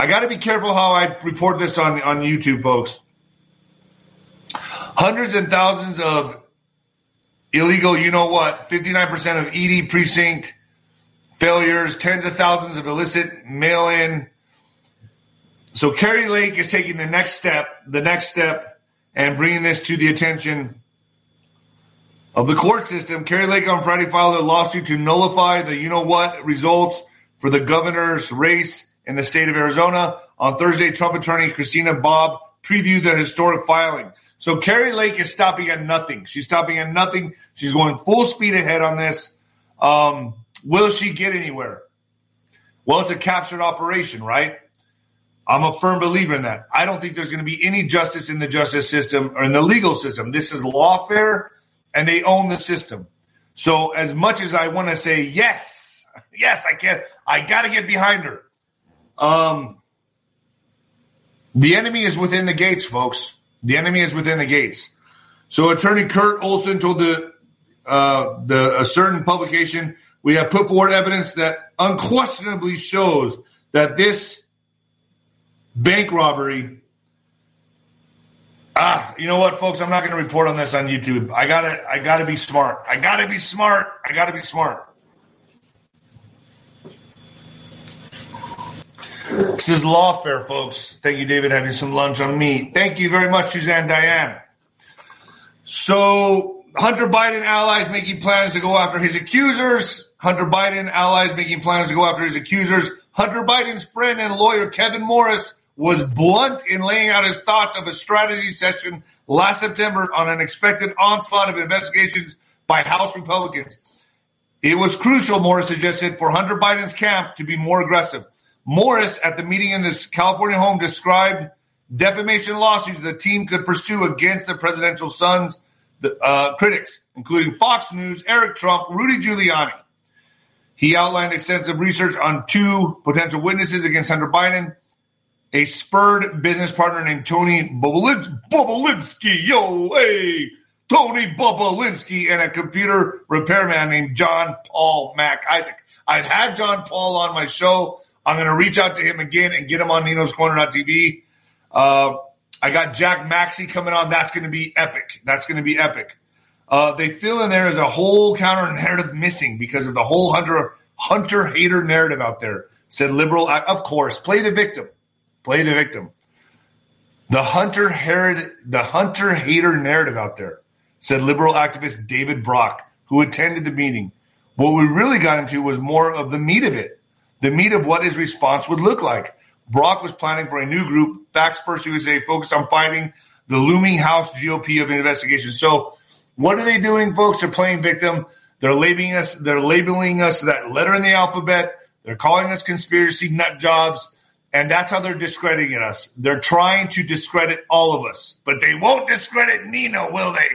I got to be careful how I report this on, on YouTube, folks. Hundreds and thousands of illegal, you know what, fifty-nine percent of E D precinct failures, tens of thousands of illicit mail-in. So Kerry Lake is taking the next step, the next step, and bringing this to the attention of the court system. Kerry Lake on Friday filed a lawsuit to nullify the, you know what, results for the governor's race in the state of Arizona. On Thursday, Trump attorney Christina Bobb previewed the historic filing. So Kerry Lake is stopping at nothing. She's stopping at nothing. She's going full speed ahead on this. Um, will she get anywhere? Well, it's a captured operation, right? I'm a firm believer in that. I don't think there's going to be any justice in the justice system or in the legal system. This is lawfare, and they own the system. So as much as I want to say, yes, yes, I can, I got to get behind her. Um, the enemy is within the gates, folks. The enemy is within the gates. So attorney Kurt Olson told the, uh, the a certain publication, we have put forward evidence that unquestionably shows that this bank robbery. Ah, you know what, folks? I'm not going to report on this on YouTube. I gotta, I gotta be smart. I gotta be smart. I gotta be smart. This is lawfare, folks. Thank you, David, having some lunch on me. Thank you very much, Suzanne Diane. So, Hunter Biden allies making plans to go after his accusers. Hunter Biden allies making plans to go after his accusers. Hunter Biden's friend and lawyer, Kevin Morris, was blunt in laying out his thoughts of a strategy session last September on an expected onslaught of investigations by House Republicans. It was crucial, Morris suggested, for Hunter Biden's camp to be more aggressive. Morris, at the meeting in this California home, described defamation lawsuits the team could pursue against the presidential son's uh, critics, including Fox News, Eric Trump, Rudy Giuliani. He outlined extensive research on two potential witnesses against Hunter Biden, a spurred business partner named Tony Bobolinsky, yo, hey, Tony Bobolinsky, and a computer repairman named John Paul Mac Isaac. I've had John Paul on my show. I'm going to reach out to him again and get him on Nino's Corner dot T V. Uh, I got Jack Maxey coming on. That's going to be epic. That's going to be epic. Uh, they feel in there is a whole counter narrative missing because of the whole Hunter, Hunter hater narrative out there, said liberal. Of course, play the victim. Play the victim. The Hunter her- the Hunter hater narrative out there, said liberal activist David Brock, who attended the meeting. What we really got into was more of the meat of it. The meat of what his response would look like. Brock was planning for a new group, Facts First U S A, focused on fighting the looming House G O P of investigation. So, what are they doing, folks? They're playing victim. They're labeling us. They're labeling us that letter in the alphabet. They're calling us conspiracy nut jobs, and that's how they're discrediting us. They're trying to discredit all of us, but they won't discredit Nino, will they?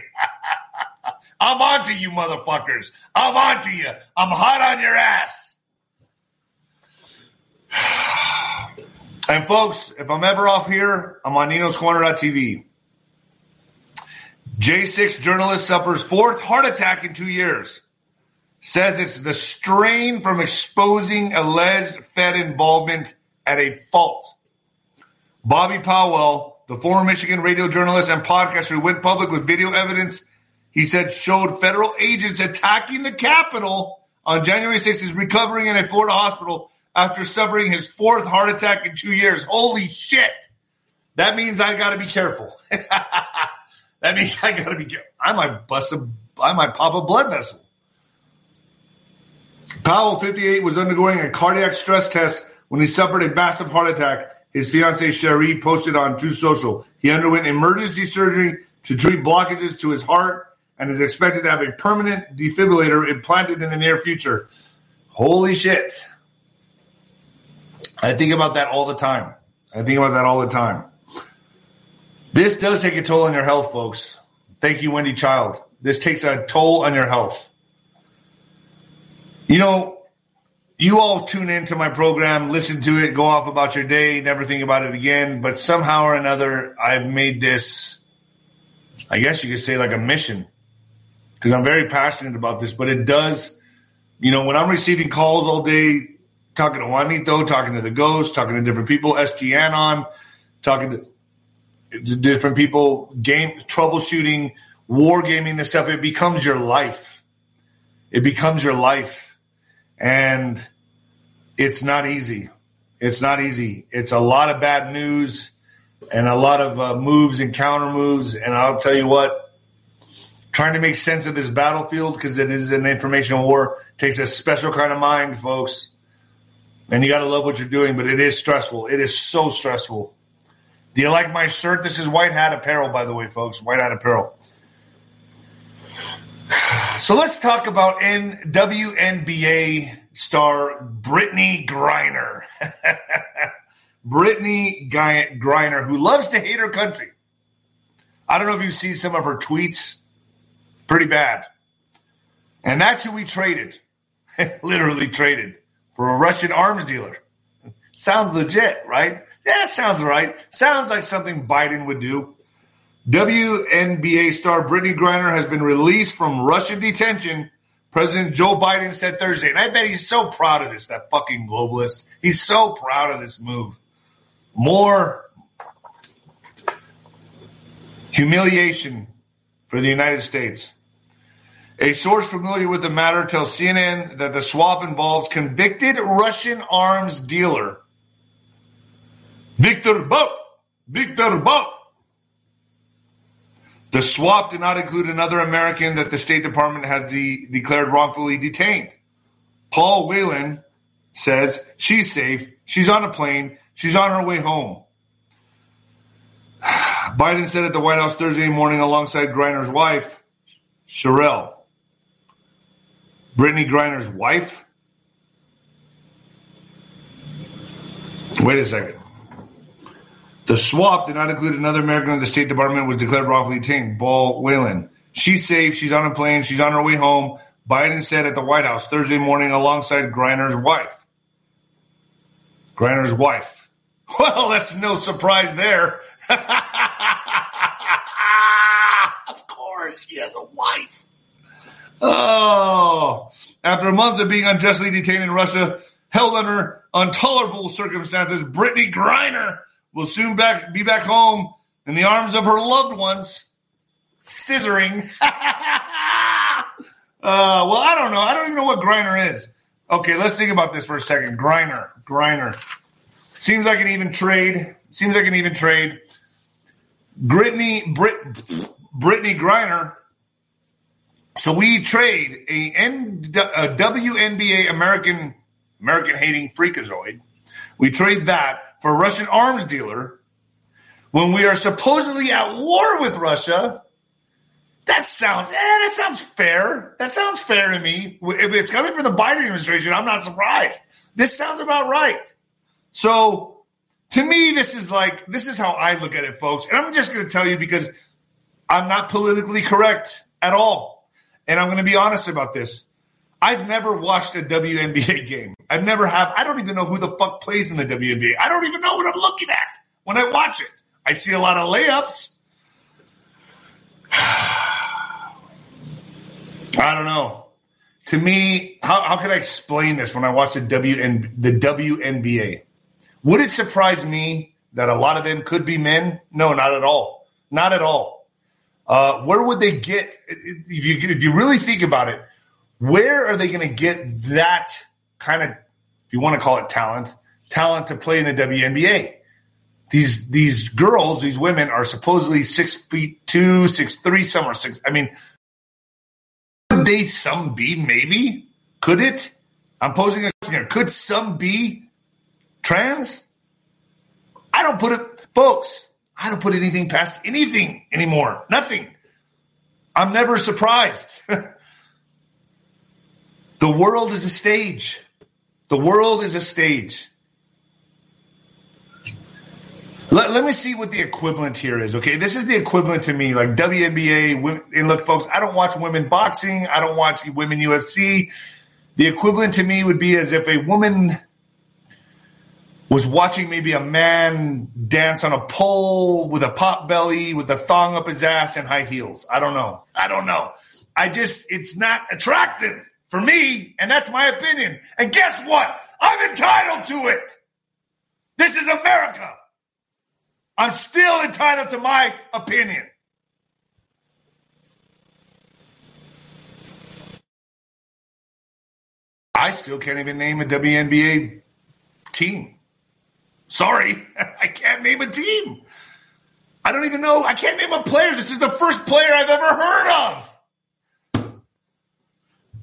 I'm onto you, motherfuckers. I'm onto you. I'm hot on your ass. And folks, if I'm ever off here, I'm on Nino's Corner dot T V. J six journalist suffers fourth heart attack in two years. Says it's the strain from exposing alleged Fed involvement at a fault. Bobby Powell, the former Michigan radio journalist and podcaster who went public with video evidence, he said showed federal agents attacking the Capitol on January sixth, is recovering in a Florida hospital after suffering his fourth heart attack in two years. Holy shit. That means I got to be careful. That means I got to be careful. I might bust a, I might pop a blood vessel. Powell, fifty-eight, was undergoing a cardiac stress test when he suffered a massive heart attack. His fiancée, Cherie, posted on True Social. He underwent emergency surgery to treat blockages to his heart and is expected to have a permanent defibrillator implanted in the near future. Holy shit. I think about that all the time. I think about that all the time. This does take a toll on your health, folks. Thank you, Wendy Child. This takes a toll on your health. You know, you all tune into my program, listen to it, go off about your day, never think about it again. But somehow or another, I've made this, I guess you could say, like a mission. Because I'm very passionate about this. But it does, you know, when I'm receiving calls all day, talking to Juanito, talking to the Ghost, talking to different people, S G N on, talking to, to different people, game troubleshooting, wargaming this stuff. It becomes your life. It becomes your life. And it's not easy. It's not easy. It's a lot of bad news and a lot of uh, moves and counter moves. And I'll tell you what, trying to make sense of this battlefield, because it is an information war, takes a special kind of mind, folks. And you got to love what you're doing, but it is stressful. It is so stressful. Do you like my shirt? This is White Hat Apparel, by the way, folks. White Hat Apparel. So let's talk about N W N B A star Brittney Griner. Brittney Griner, who loves to hate her country. I don't know if you've seen some of her tweets. Pretty bad. And that's who we traded. Literally traded. For a Russian arms dealer. Sounds legit, right? Yeah, sounds right. Sounds like something Biden would do. W N B A star Brittney Griner has been released from Russian detention, President Joe Biden said Thursday. And I bet he's so proud of this, that fucking globalist. He's so proud of this move. more humiliation for the United States. A source familiar with the matter tells C N N that the swap involves convicted Russian arms dealer Viktor Bout. Viktor Bout. The swap did not include another American that the State Department has de- declared wrongfully detained. Paul Whelan says she's safe. She's on a plane. She's on her way home. Biden said at the White House Thursday morning alongside Griner's wife, Sherelle. Brittany Griner's wife? Wait a second. The swap did not include another American in the State Department was declared wrongfully detained. Paul Whelan. She's safe. She's on a plane. She's on her way home. Biden said at the White House Thursday morning alongside Griner's wife. Griner's wife. Well, that's no surprise there. Of course, she has a wife. Oh, after a month of being unjustly detained in Russia, held under intolerable circumstances, Brittany Griner will soon back, be back home in the arms of her loved ones, scissoring. uh, well, I don't know. I don't even know what Griner is. Okay, let's think about this for a second. Griner, Griner. Seems like an even trade. Seems like an even trade. Brittany, Brit, Brittany Griner. So we trade a, N- a W N B A American, American-hating freakazoid. We trade that for a Russian arms dealer when we are supposedly at war with Russia. That sounds, eh, that sounds fair. That sounds fair to me. If it's coming from the Biden administration, I'm not surprised. This sounds about right. So to me, this is like, this is how I look at it, folks. And I'm just going to tell you because I'm not politically correct at all. And I'm going to be honest about this. I've never watched a W N B A game. I've never have. I don't even know who the fuck plays in the W N B A. I don't even know what I'm looking at when I watch it. I see a lot of layups. I don't know. To me, how, how can I explain this when I watch the W N the W N B A? Would it surprise me that a lot of them could be men? No, not at all. Not at all. Uh, where would they get, if you, if you really think about it, where are they going to get that kind of, if you want to call it talent, talent to play in the W N B A? These these girls, these women are supposedly six feet two, six three, some are six. I mean, could they some be maybe? Could it? I'm posing a question here. Could some be trans? I don't put it, folks. I don't put anything past anything anymore. Nothing. I'm never surprised. The world is a stage. The world is a stage. Let, let me see what the equivalent here is, okay? This is the equivalent to me, like W N B A. Women, and look, folks, I don't watch women boxing. I don't watch women U F C. The equivalent to me would be as if a woman was watching maybe a man dance on a pole with a pot belly, with a thong up his ass and high heels. I don't know. I don't know. I just, it's not attractive for me, and that's my opinion. And guess what? I'm entitled to it. This is America. I'm still entitled to my opinion. I still can't even name a W N B A team. Sorry, I can't name a team. I don't even know. I can't name a player. This is the first player I've ever heard of.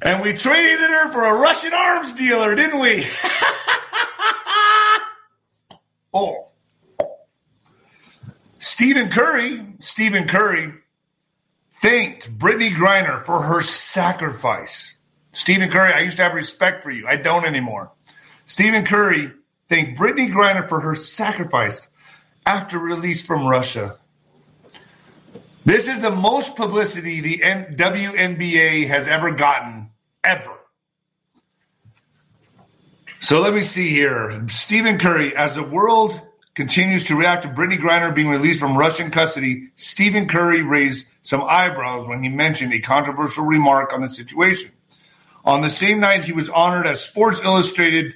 And we traded her for a Russian arms dealer, didn't we? Oh. Stephen Curry, Stephen Curry thanked Brittany Griner for her sacrifice. Stephen Curry, I used to have respect for you. I don't anymore. Stephen Curry thanked Brittany Griner for her sacrifice after release from Russia. This is the most publicity the W N B A has ever gotten, ever. So let me see here. Stephen Curry, as the world continues to react to Brittany Griner being released from Russian custody, Stephen Curry raised some eyebrows when he mentioned a controversial remark on the situation. On the same night, he was honored as Sports Illustrated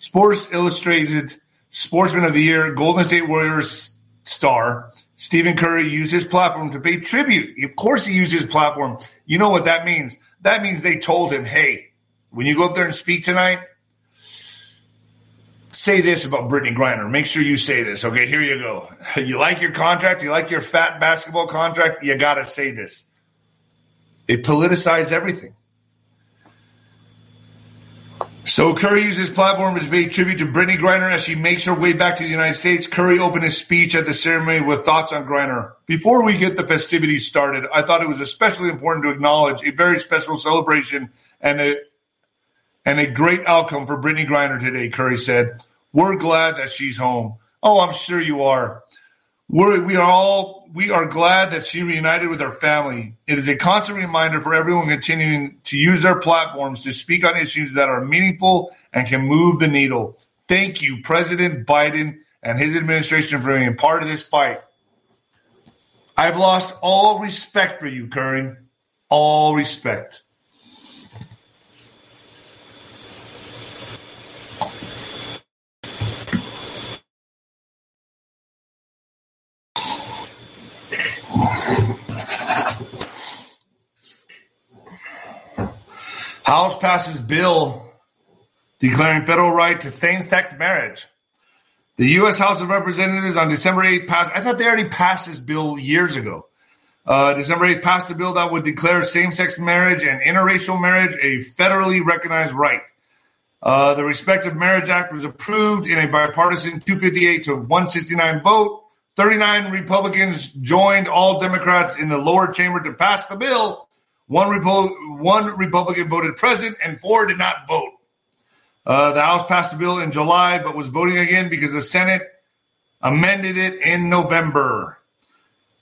Sports Illustrated Sportsman of the Year, Golden State Warriors star, Stephen Curry used his platform to pay tribute. Of course he used his platform. You know what that means. That means they told him, hey, when you go up there and speak tonight, say this about Brittany Griner. Make sure you say this. Okay, here you go. You like your contract? You like your fat basketball contract? You got to say this. They politicize everything. So Curry used his platform to pay tribute to Brittany Griner as she makes her way back to the United States. Curry opened his speech at the ceremony with thoughts on Griner. Before we get the festivities started, I thought it was especially important to acknowledge a very special celebration and a and a great outcome for Brittany Griner today, Curry said. We're glad that she's home. Oh, I'm sure you are. We're, we are all we are glad that she reunited with her family. It is a constant reminder for everyone continuing to use their platforms to speak on issues that are meaningful and can move the needle. Thank you, President Biden and his administration, for being part of this fight. I've lost all respect for you, Curry. All respect. House passes bill declaring federal right to same-sex marriage. The U S. House of Representatives on December eighth passed – I thought they already passed this bill years ago. Uh, December eighth passed a bill that would declare same-sex marriage and interracial marriage a federally recognized right. Uh, the Respective Marriage Act was approved in a bipartisan two fifty-eight to one sixty-nine vote. thirty-nine Republicans joined all Democrats in the lower chamber to pass the bill. One, Repo- one Republican voted present, and four did not vote. Uh, the House passed the bill in July, but was voting again because the Senate amended it in November.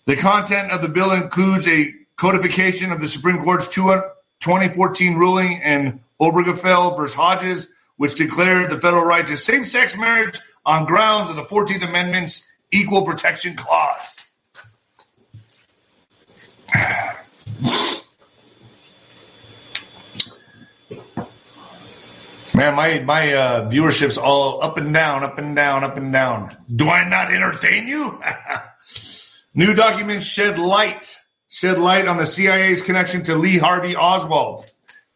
The content of the bill includes a codification of the Supreme Court's twenty fourteen ruling in Obergefell versus Hodges, which declared the federal right to same-sex marriage on grounds of the fourteenth Amendment's Equal Protection Clause. Man, my my uh, viewership's all up and down, up and down, up and down. Do I not entertain you? New documents shed light, shed light on the C I A's connection to Lee Harvey Oswald.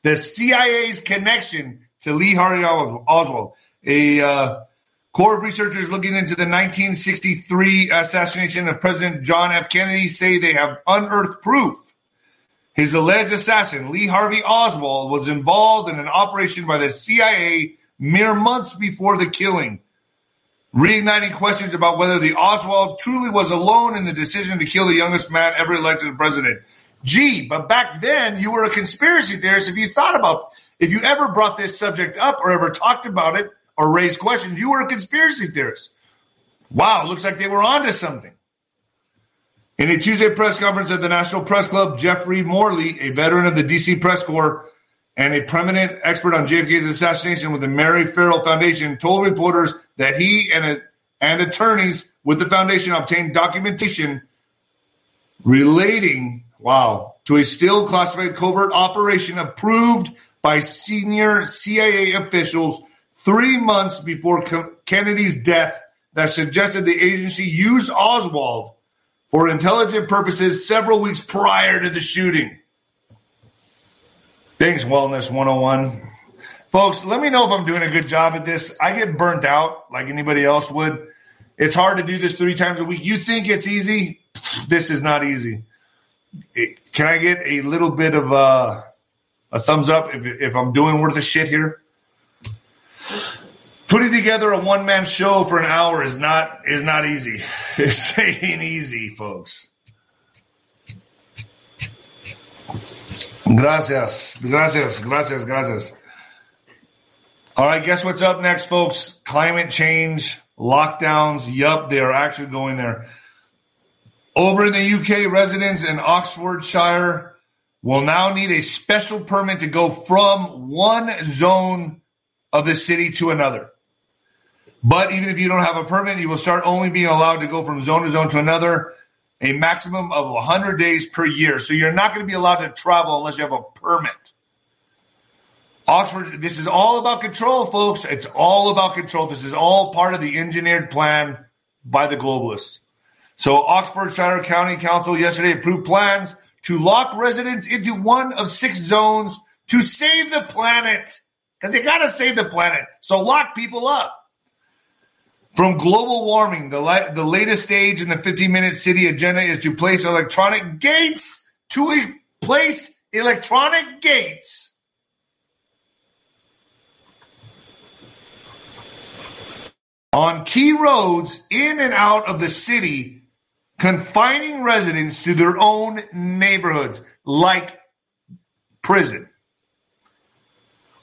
The C I A's connection to Lee Harvey Oswald. A uh, core of researchers looking into the nineteen sixty-three assassination of President John F. Kennedy say they have unearthed proof his alleged assassin, Lee Harvey Oswald, was involved in an operation by the C I A mere months before the killing, reigniting questions about whether the Oswald truly was alone in the decision to kill the youngest man ever elected president. Gee, but back then you were a conspiracy theorist. If you thought about, if you ever brought this subject up or ever talked about it or raised questions, you were a conspiracy theorist. Wow, looks like they were onto something. In a Tuesday press conference at the National Press Club, Jeffrey Morley, a veteran of the D C Press Corps and a prominent expert on J F K's assassination with the Mary Farrell Foundation, told reporters that he and, a, and attorneys with the foundation obtained documentation relating, wow, to a still classified covert operation approved by senior C I A officials three months before Kennedy's death that suggested the agency use Oswald for intelligent purposes several weeks prior to the shooting. Thanks, Wellness one oh one. Folks, let me know if I'm doing a good job at this. I get burnt out like anybody else would. It's hard to do this three times a week. You think it's easy? This is not easy. It, can I get a little bit of uh, a thumbs up if, if I'm doing worth of shit here? Putting together a one-man show for an hour is not is not easy. It's ain't easy, folks. Gracias. Gracias. Gracias. Gracias. All right, guess what's up next, folks? Climate change, lockdowns. Yup, they are actually going there. Over in the U K, residents in Oxfordshire will now need a special permit to go from one zone of the city to another. But even if you don't have a permit, you will start only being allowed to go from zone to zone to another, a maximum of one hundred days per year. So you're not going to be allowed to travel unless you have a permit. Oxford, this is all about control, folks. It's all about control. This is all part of the engineered plan by the globalists. So Oxfordshire County Council yesterday approved plans to lock residents into one of six zones to save the planet. Because they got to save the planet. So lock people up. From global warming, the, la- the latest stage in the fifteen-minute city agenda is to place electronic gates to e- place electronic gates. On key roads in and out of the city, confining residents to their own neighborhoods, like prison.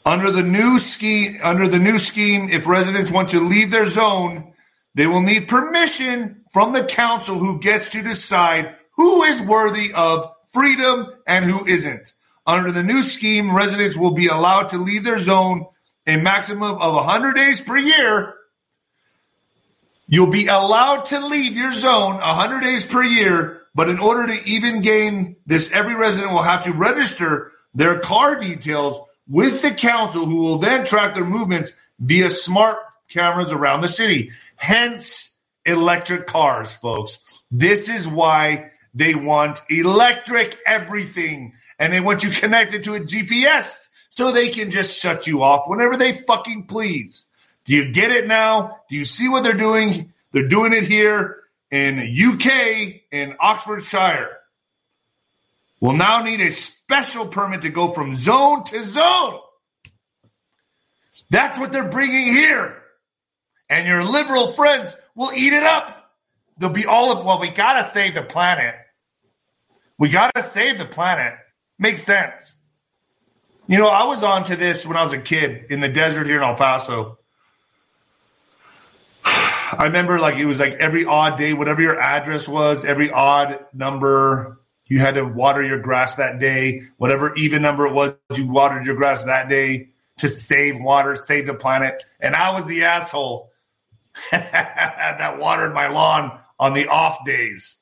Under the new scheme, under the new scheme, if residents want to leave their zone, they will need permission from the council, who gets to decide who is worthy of freedom and who isn't. Under the new scheme, residents will be allowed to leave their zone a maximum of one hundred days per year. You'll be allowed to leave your zone one hundred days per year, but in order to even gain this, every resident will have to register their car details with the council, who will then track their movements via smart cameras around the city. Hence, electric cars, folks. This is why they want electric everything. And they want you connected to a G P S so they can just shut you off whenever they fucking please. Do you get it now? Do you see what they're doing? They're doing it here in U K, in Oxfordshire. We'll now need a special permit to go from zone to zone. That's what they're bringing here. And your liberal friends will eat it up. They'll be all of, well, we got to save the planet. We got to save the planet. Makes sense. You know, I was on to this when I was a kid in the desert here in El Paso. I remember, like, it was like every odd day, whatever your address was, every odd number, you had to water your grass that day. Whatever even number it was, you watered your grass that day to save water, save the planet. And I was the asshole that watered my lawn on the off days.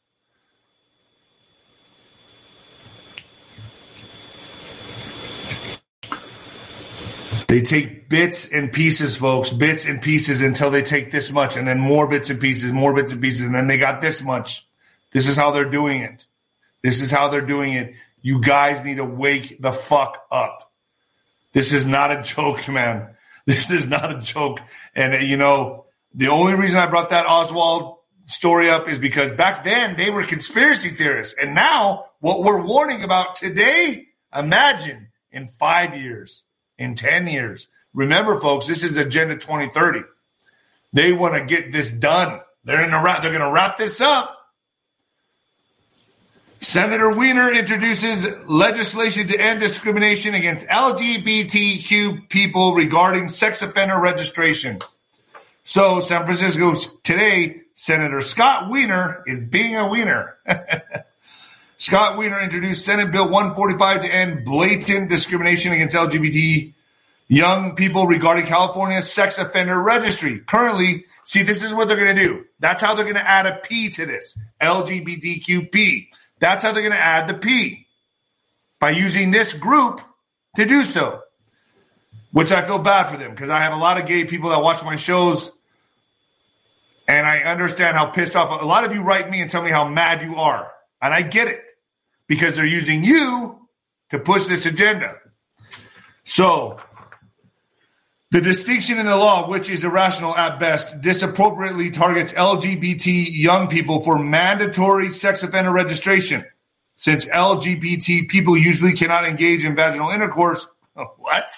They take bits and pieces, folks, bits and pieces until they take this much, and then more bits and pieces, more bits and pieces, and then they got this much. This is how they're doing it. This is how they're doing it. You guys need to wake the fuck up. This is not a joke, man. This is not a joke. And, you know, the only reason I brought that Oswald story up is because back then they were conspiracy theorists. And now what we're warning about today, imagine in five years, in ten years. Remember, folks, this is Agenda twenty thirty. They want to get this done. They're in a wrap. They're going to wrap this up. Senator Weiner introduces legislation to end discrimination against L G B T Q people regarding sex offender registration. So San Francisco today, Senator Scott Weiner is being a wiener. Scott Weiner introduced Senate Bill one forty-five to end blatant discrimination against L G B T young people regarding California's sex offender registry. Currently, see, this is what they're going to do. That's how they're going to add a P to this, L G B T Q P. That's how they're going to add the P, by using this group to do so, which I feel bad for them because I have a lot of gay people that watch my shows, and I understand how pissed off. A lot of you write me and tell me how mad you are, and I get it because they're using you to push this agenda. So the distinction in the law, which is irrational at best, disappropriately targets L G B T young people for mandatory sex offender registration, since L G B T people usually cannot engage in vaginal intercourse. Oh, what?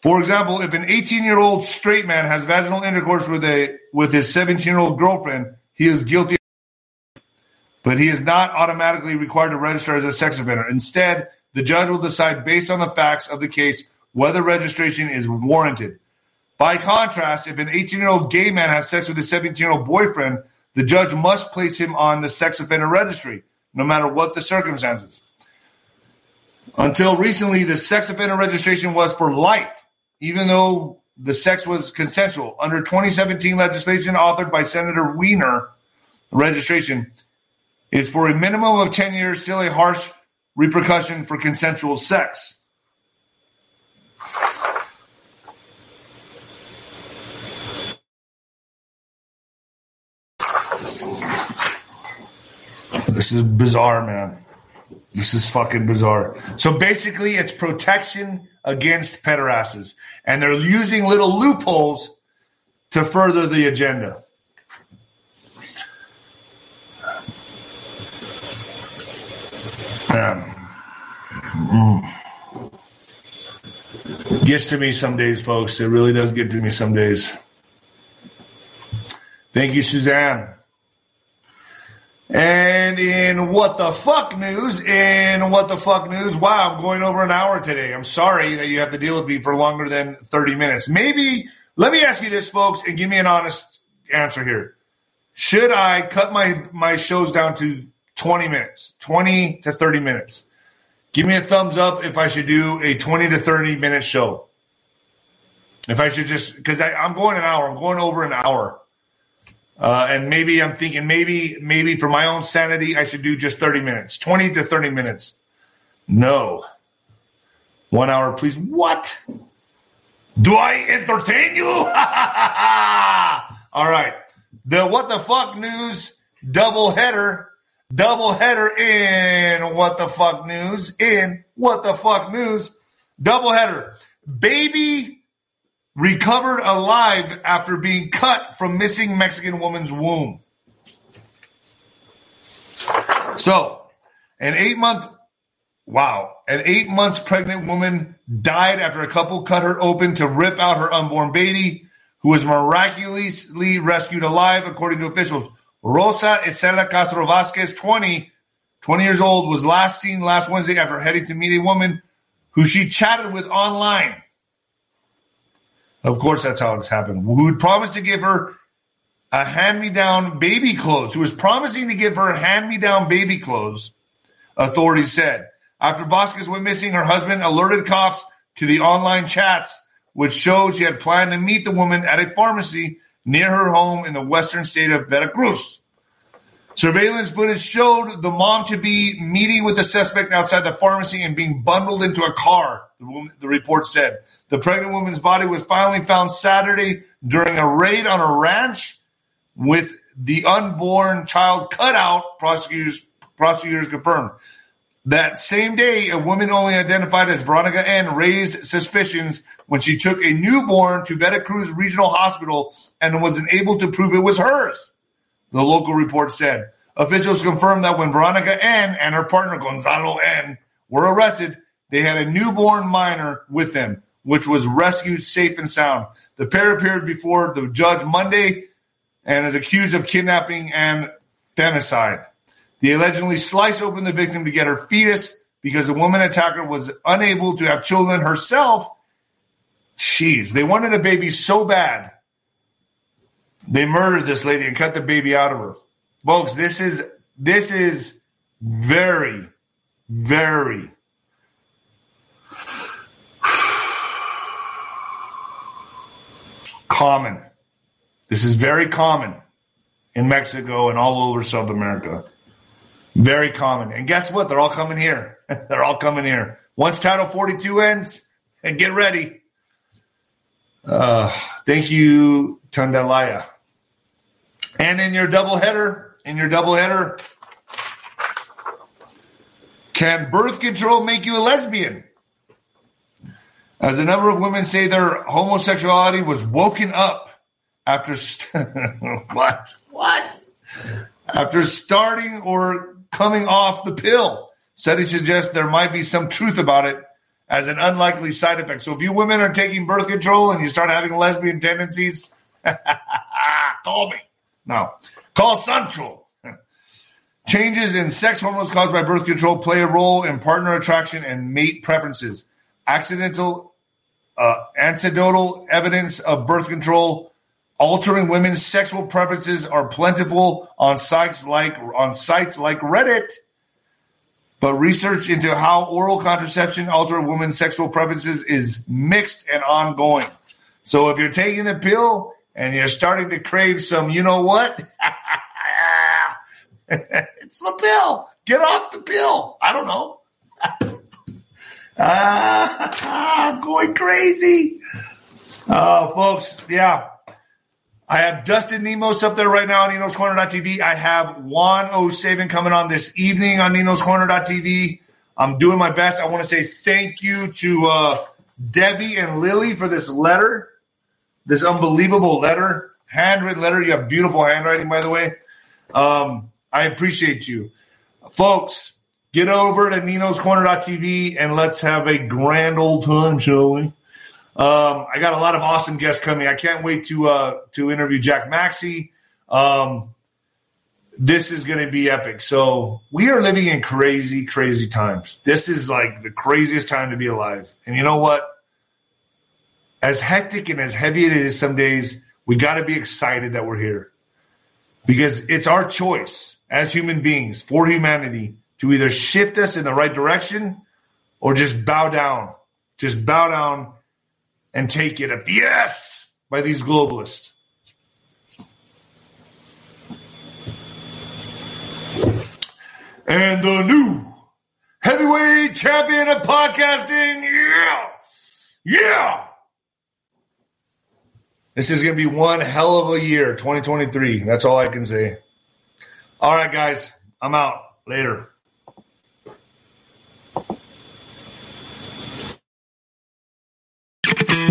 For example, if an eighteen-year-old straight man has vaginal intercourse with a with his seventeen-year-old girlfriend, he is guilty, but he is not automatically required to register as a sex offender. Instead, the judge will decide based on the facts of the case whether registration is warranted. By contrast, if an eighteen-year-old gay man has sex with a seventeen-year-old boyfriend, the judge must place him on the sex offender registry, no matter what the circumstances. Until recently, the sex offender registration was for life, even though the sex was consensual. Under twenty seventeen legislation authored by Senator Weiner, registration is for a minimum of ten years, still a harsh repercussion for consensual sex. This is bizarre, man. This is fucking bizarre. So basically, it's protection against pederasses, and they're using little loopholes to further the agenda. Um, mm. Gets to me some days, folks. It really does get to me some days. Thank you, Suzanne. And in what the fuck news, in what the fuck news, wow, I'm going over an hour today. I'm sorry that you have to deal with me for longer than thirty minutes. Maybe, let me ask you this, folks, and give me an honest answer here. Should I cut my, my shows down to twenty minutes, twenty to thirty minutes? Give me a thumbs up if I should do a twenty to thirty minute show. If I should just, because I'm going an hour, I'm going over an hour. Uh, and maybe I'm thinking maybe maybe for my own sanity, I should do just thirty minutes, twenty to thirty minutes. No. One hour, please. What? Do I entertain you? All right. The What the Fuck News double header, double header in What the Fuck News, in What the Fuck News, double header. Baby recovered alive after being cut from missing Mexican woman's womb. So, an eight-month, wow, an eight-month pregnant woman died after a couple cut her open to rip out her unborn baby, who was miraculously rescued alive, according to officials. Rosa Isela Castro Vasquez, twenty, twenty years old, was last seen last Wednesday after heading to meet a woman who she chatted with online. Of course, that's how it's happened. Who had promised to give her a hand-me-down baby clothes. Who was promising to give her hand-me-down baby clothes, authorities said. After Vasquez went missing, her husband alerted cops to the online chats, which showed she had planned to meet the woman at a pharmacy near her home in the western state of Veracruz. Surveillance footage showed the mom-to-be meeting with the suspect outside the pharmacy and being bundled into a car, the, woman, the report said. The pregnant woman's body was finally found Saturday during a raid on a ranch with the unborn child cut out, prosecutors, prosecutors confirmed. That same day, a woman only identified as Veronica N. raised suspicions when she took a newborn to Veracruz Regional Hospital and wasn't able to prove it was hers, the local report said. Officials confirmed that when Veronica N. and her partner Gonzalo N. were arrested, they had a newborn minor with them, which was rescued safe and sound. The pair appeared before the judge Monday and is accused of kidnapping and femicide. They allegedly sliced open the victim to get her fetus because the woman attacker was unable to have children herself. Jeez, they wanted a baby so bad. They murdered this lady and cut the baby out of her. Folks, this is this is very, very common. This is very common in Mexico and all over South America. Very common. And guess what? They're all coming here. They're all coming here. Once Title forty-two ends, and get ready. Uh, thank you, Tandalaya. And in your doubleheader, in your doubleheader, can birth control make you a lesbian? As a number of women say their homosexuality was woken up after st- what? What? After starting or coming off the pill. Studies suggest there might be some truth about it as an unlikely side effect. So if you women are taking birth control and you start having lesbian tendencies, call me. No. Call Sancho. Changes in sex hormones caused by birth control play a role in partner attraction and mate preferences. Accidental, uh, anecdotal evidence of birth control altering women's sexual preferences are plentiful on sites like on sites like Reddit. But research into how oral contraception alters women's sexual preferences is mixed and ongoing. So if you're taking the pill and you're starting to crave some, you know what? It's the pill. Get off the pill. I don't know. Ah, I'm going crazy. Oh, folks, yeah. I have Dustin Nemos up there right now on Nino's Corner dot t v. I have Juan O'Savin coming on this evening on Nino's Corner dot t v. I'm doing my best. I want to say thank you to uh, Debbie and Lily for this letter, this unbelievable letter, handwritten letter. You have beautiful handwriting, by the way. Um, I appreciate you. Folks, get over to Nino's Corner dot t v and let's have a grand old time, shall we? Um, I got a lot of awesome guests coming. I can't wait to uh, to interview Jack Maxey. Um, this is going to be epic. So we are living in crazy, crazy times. This is like the craziest time to be alive. And you know what? As hectic and as heavy it is some days, we got to be excited that we're here. Because it's our choice as human beings, for humanity, to either shift us in the right direction or just bow down. Just bow down and take it up the ass by these globalists. And the new heavyweight champion of podcasting. Yeah. Yeah. This is going to be one hell of a year, twenty twenty-three. That's all I can say. All right, guys. I'm out. Later.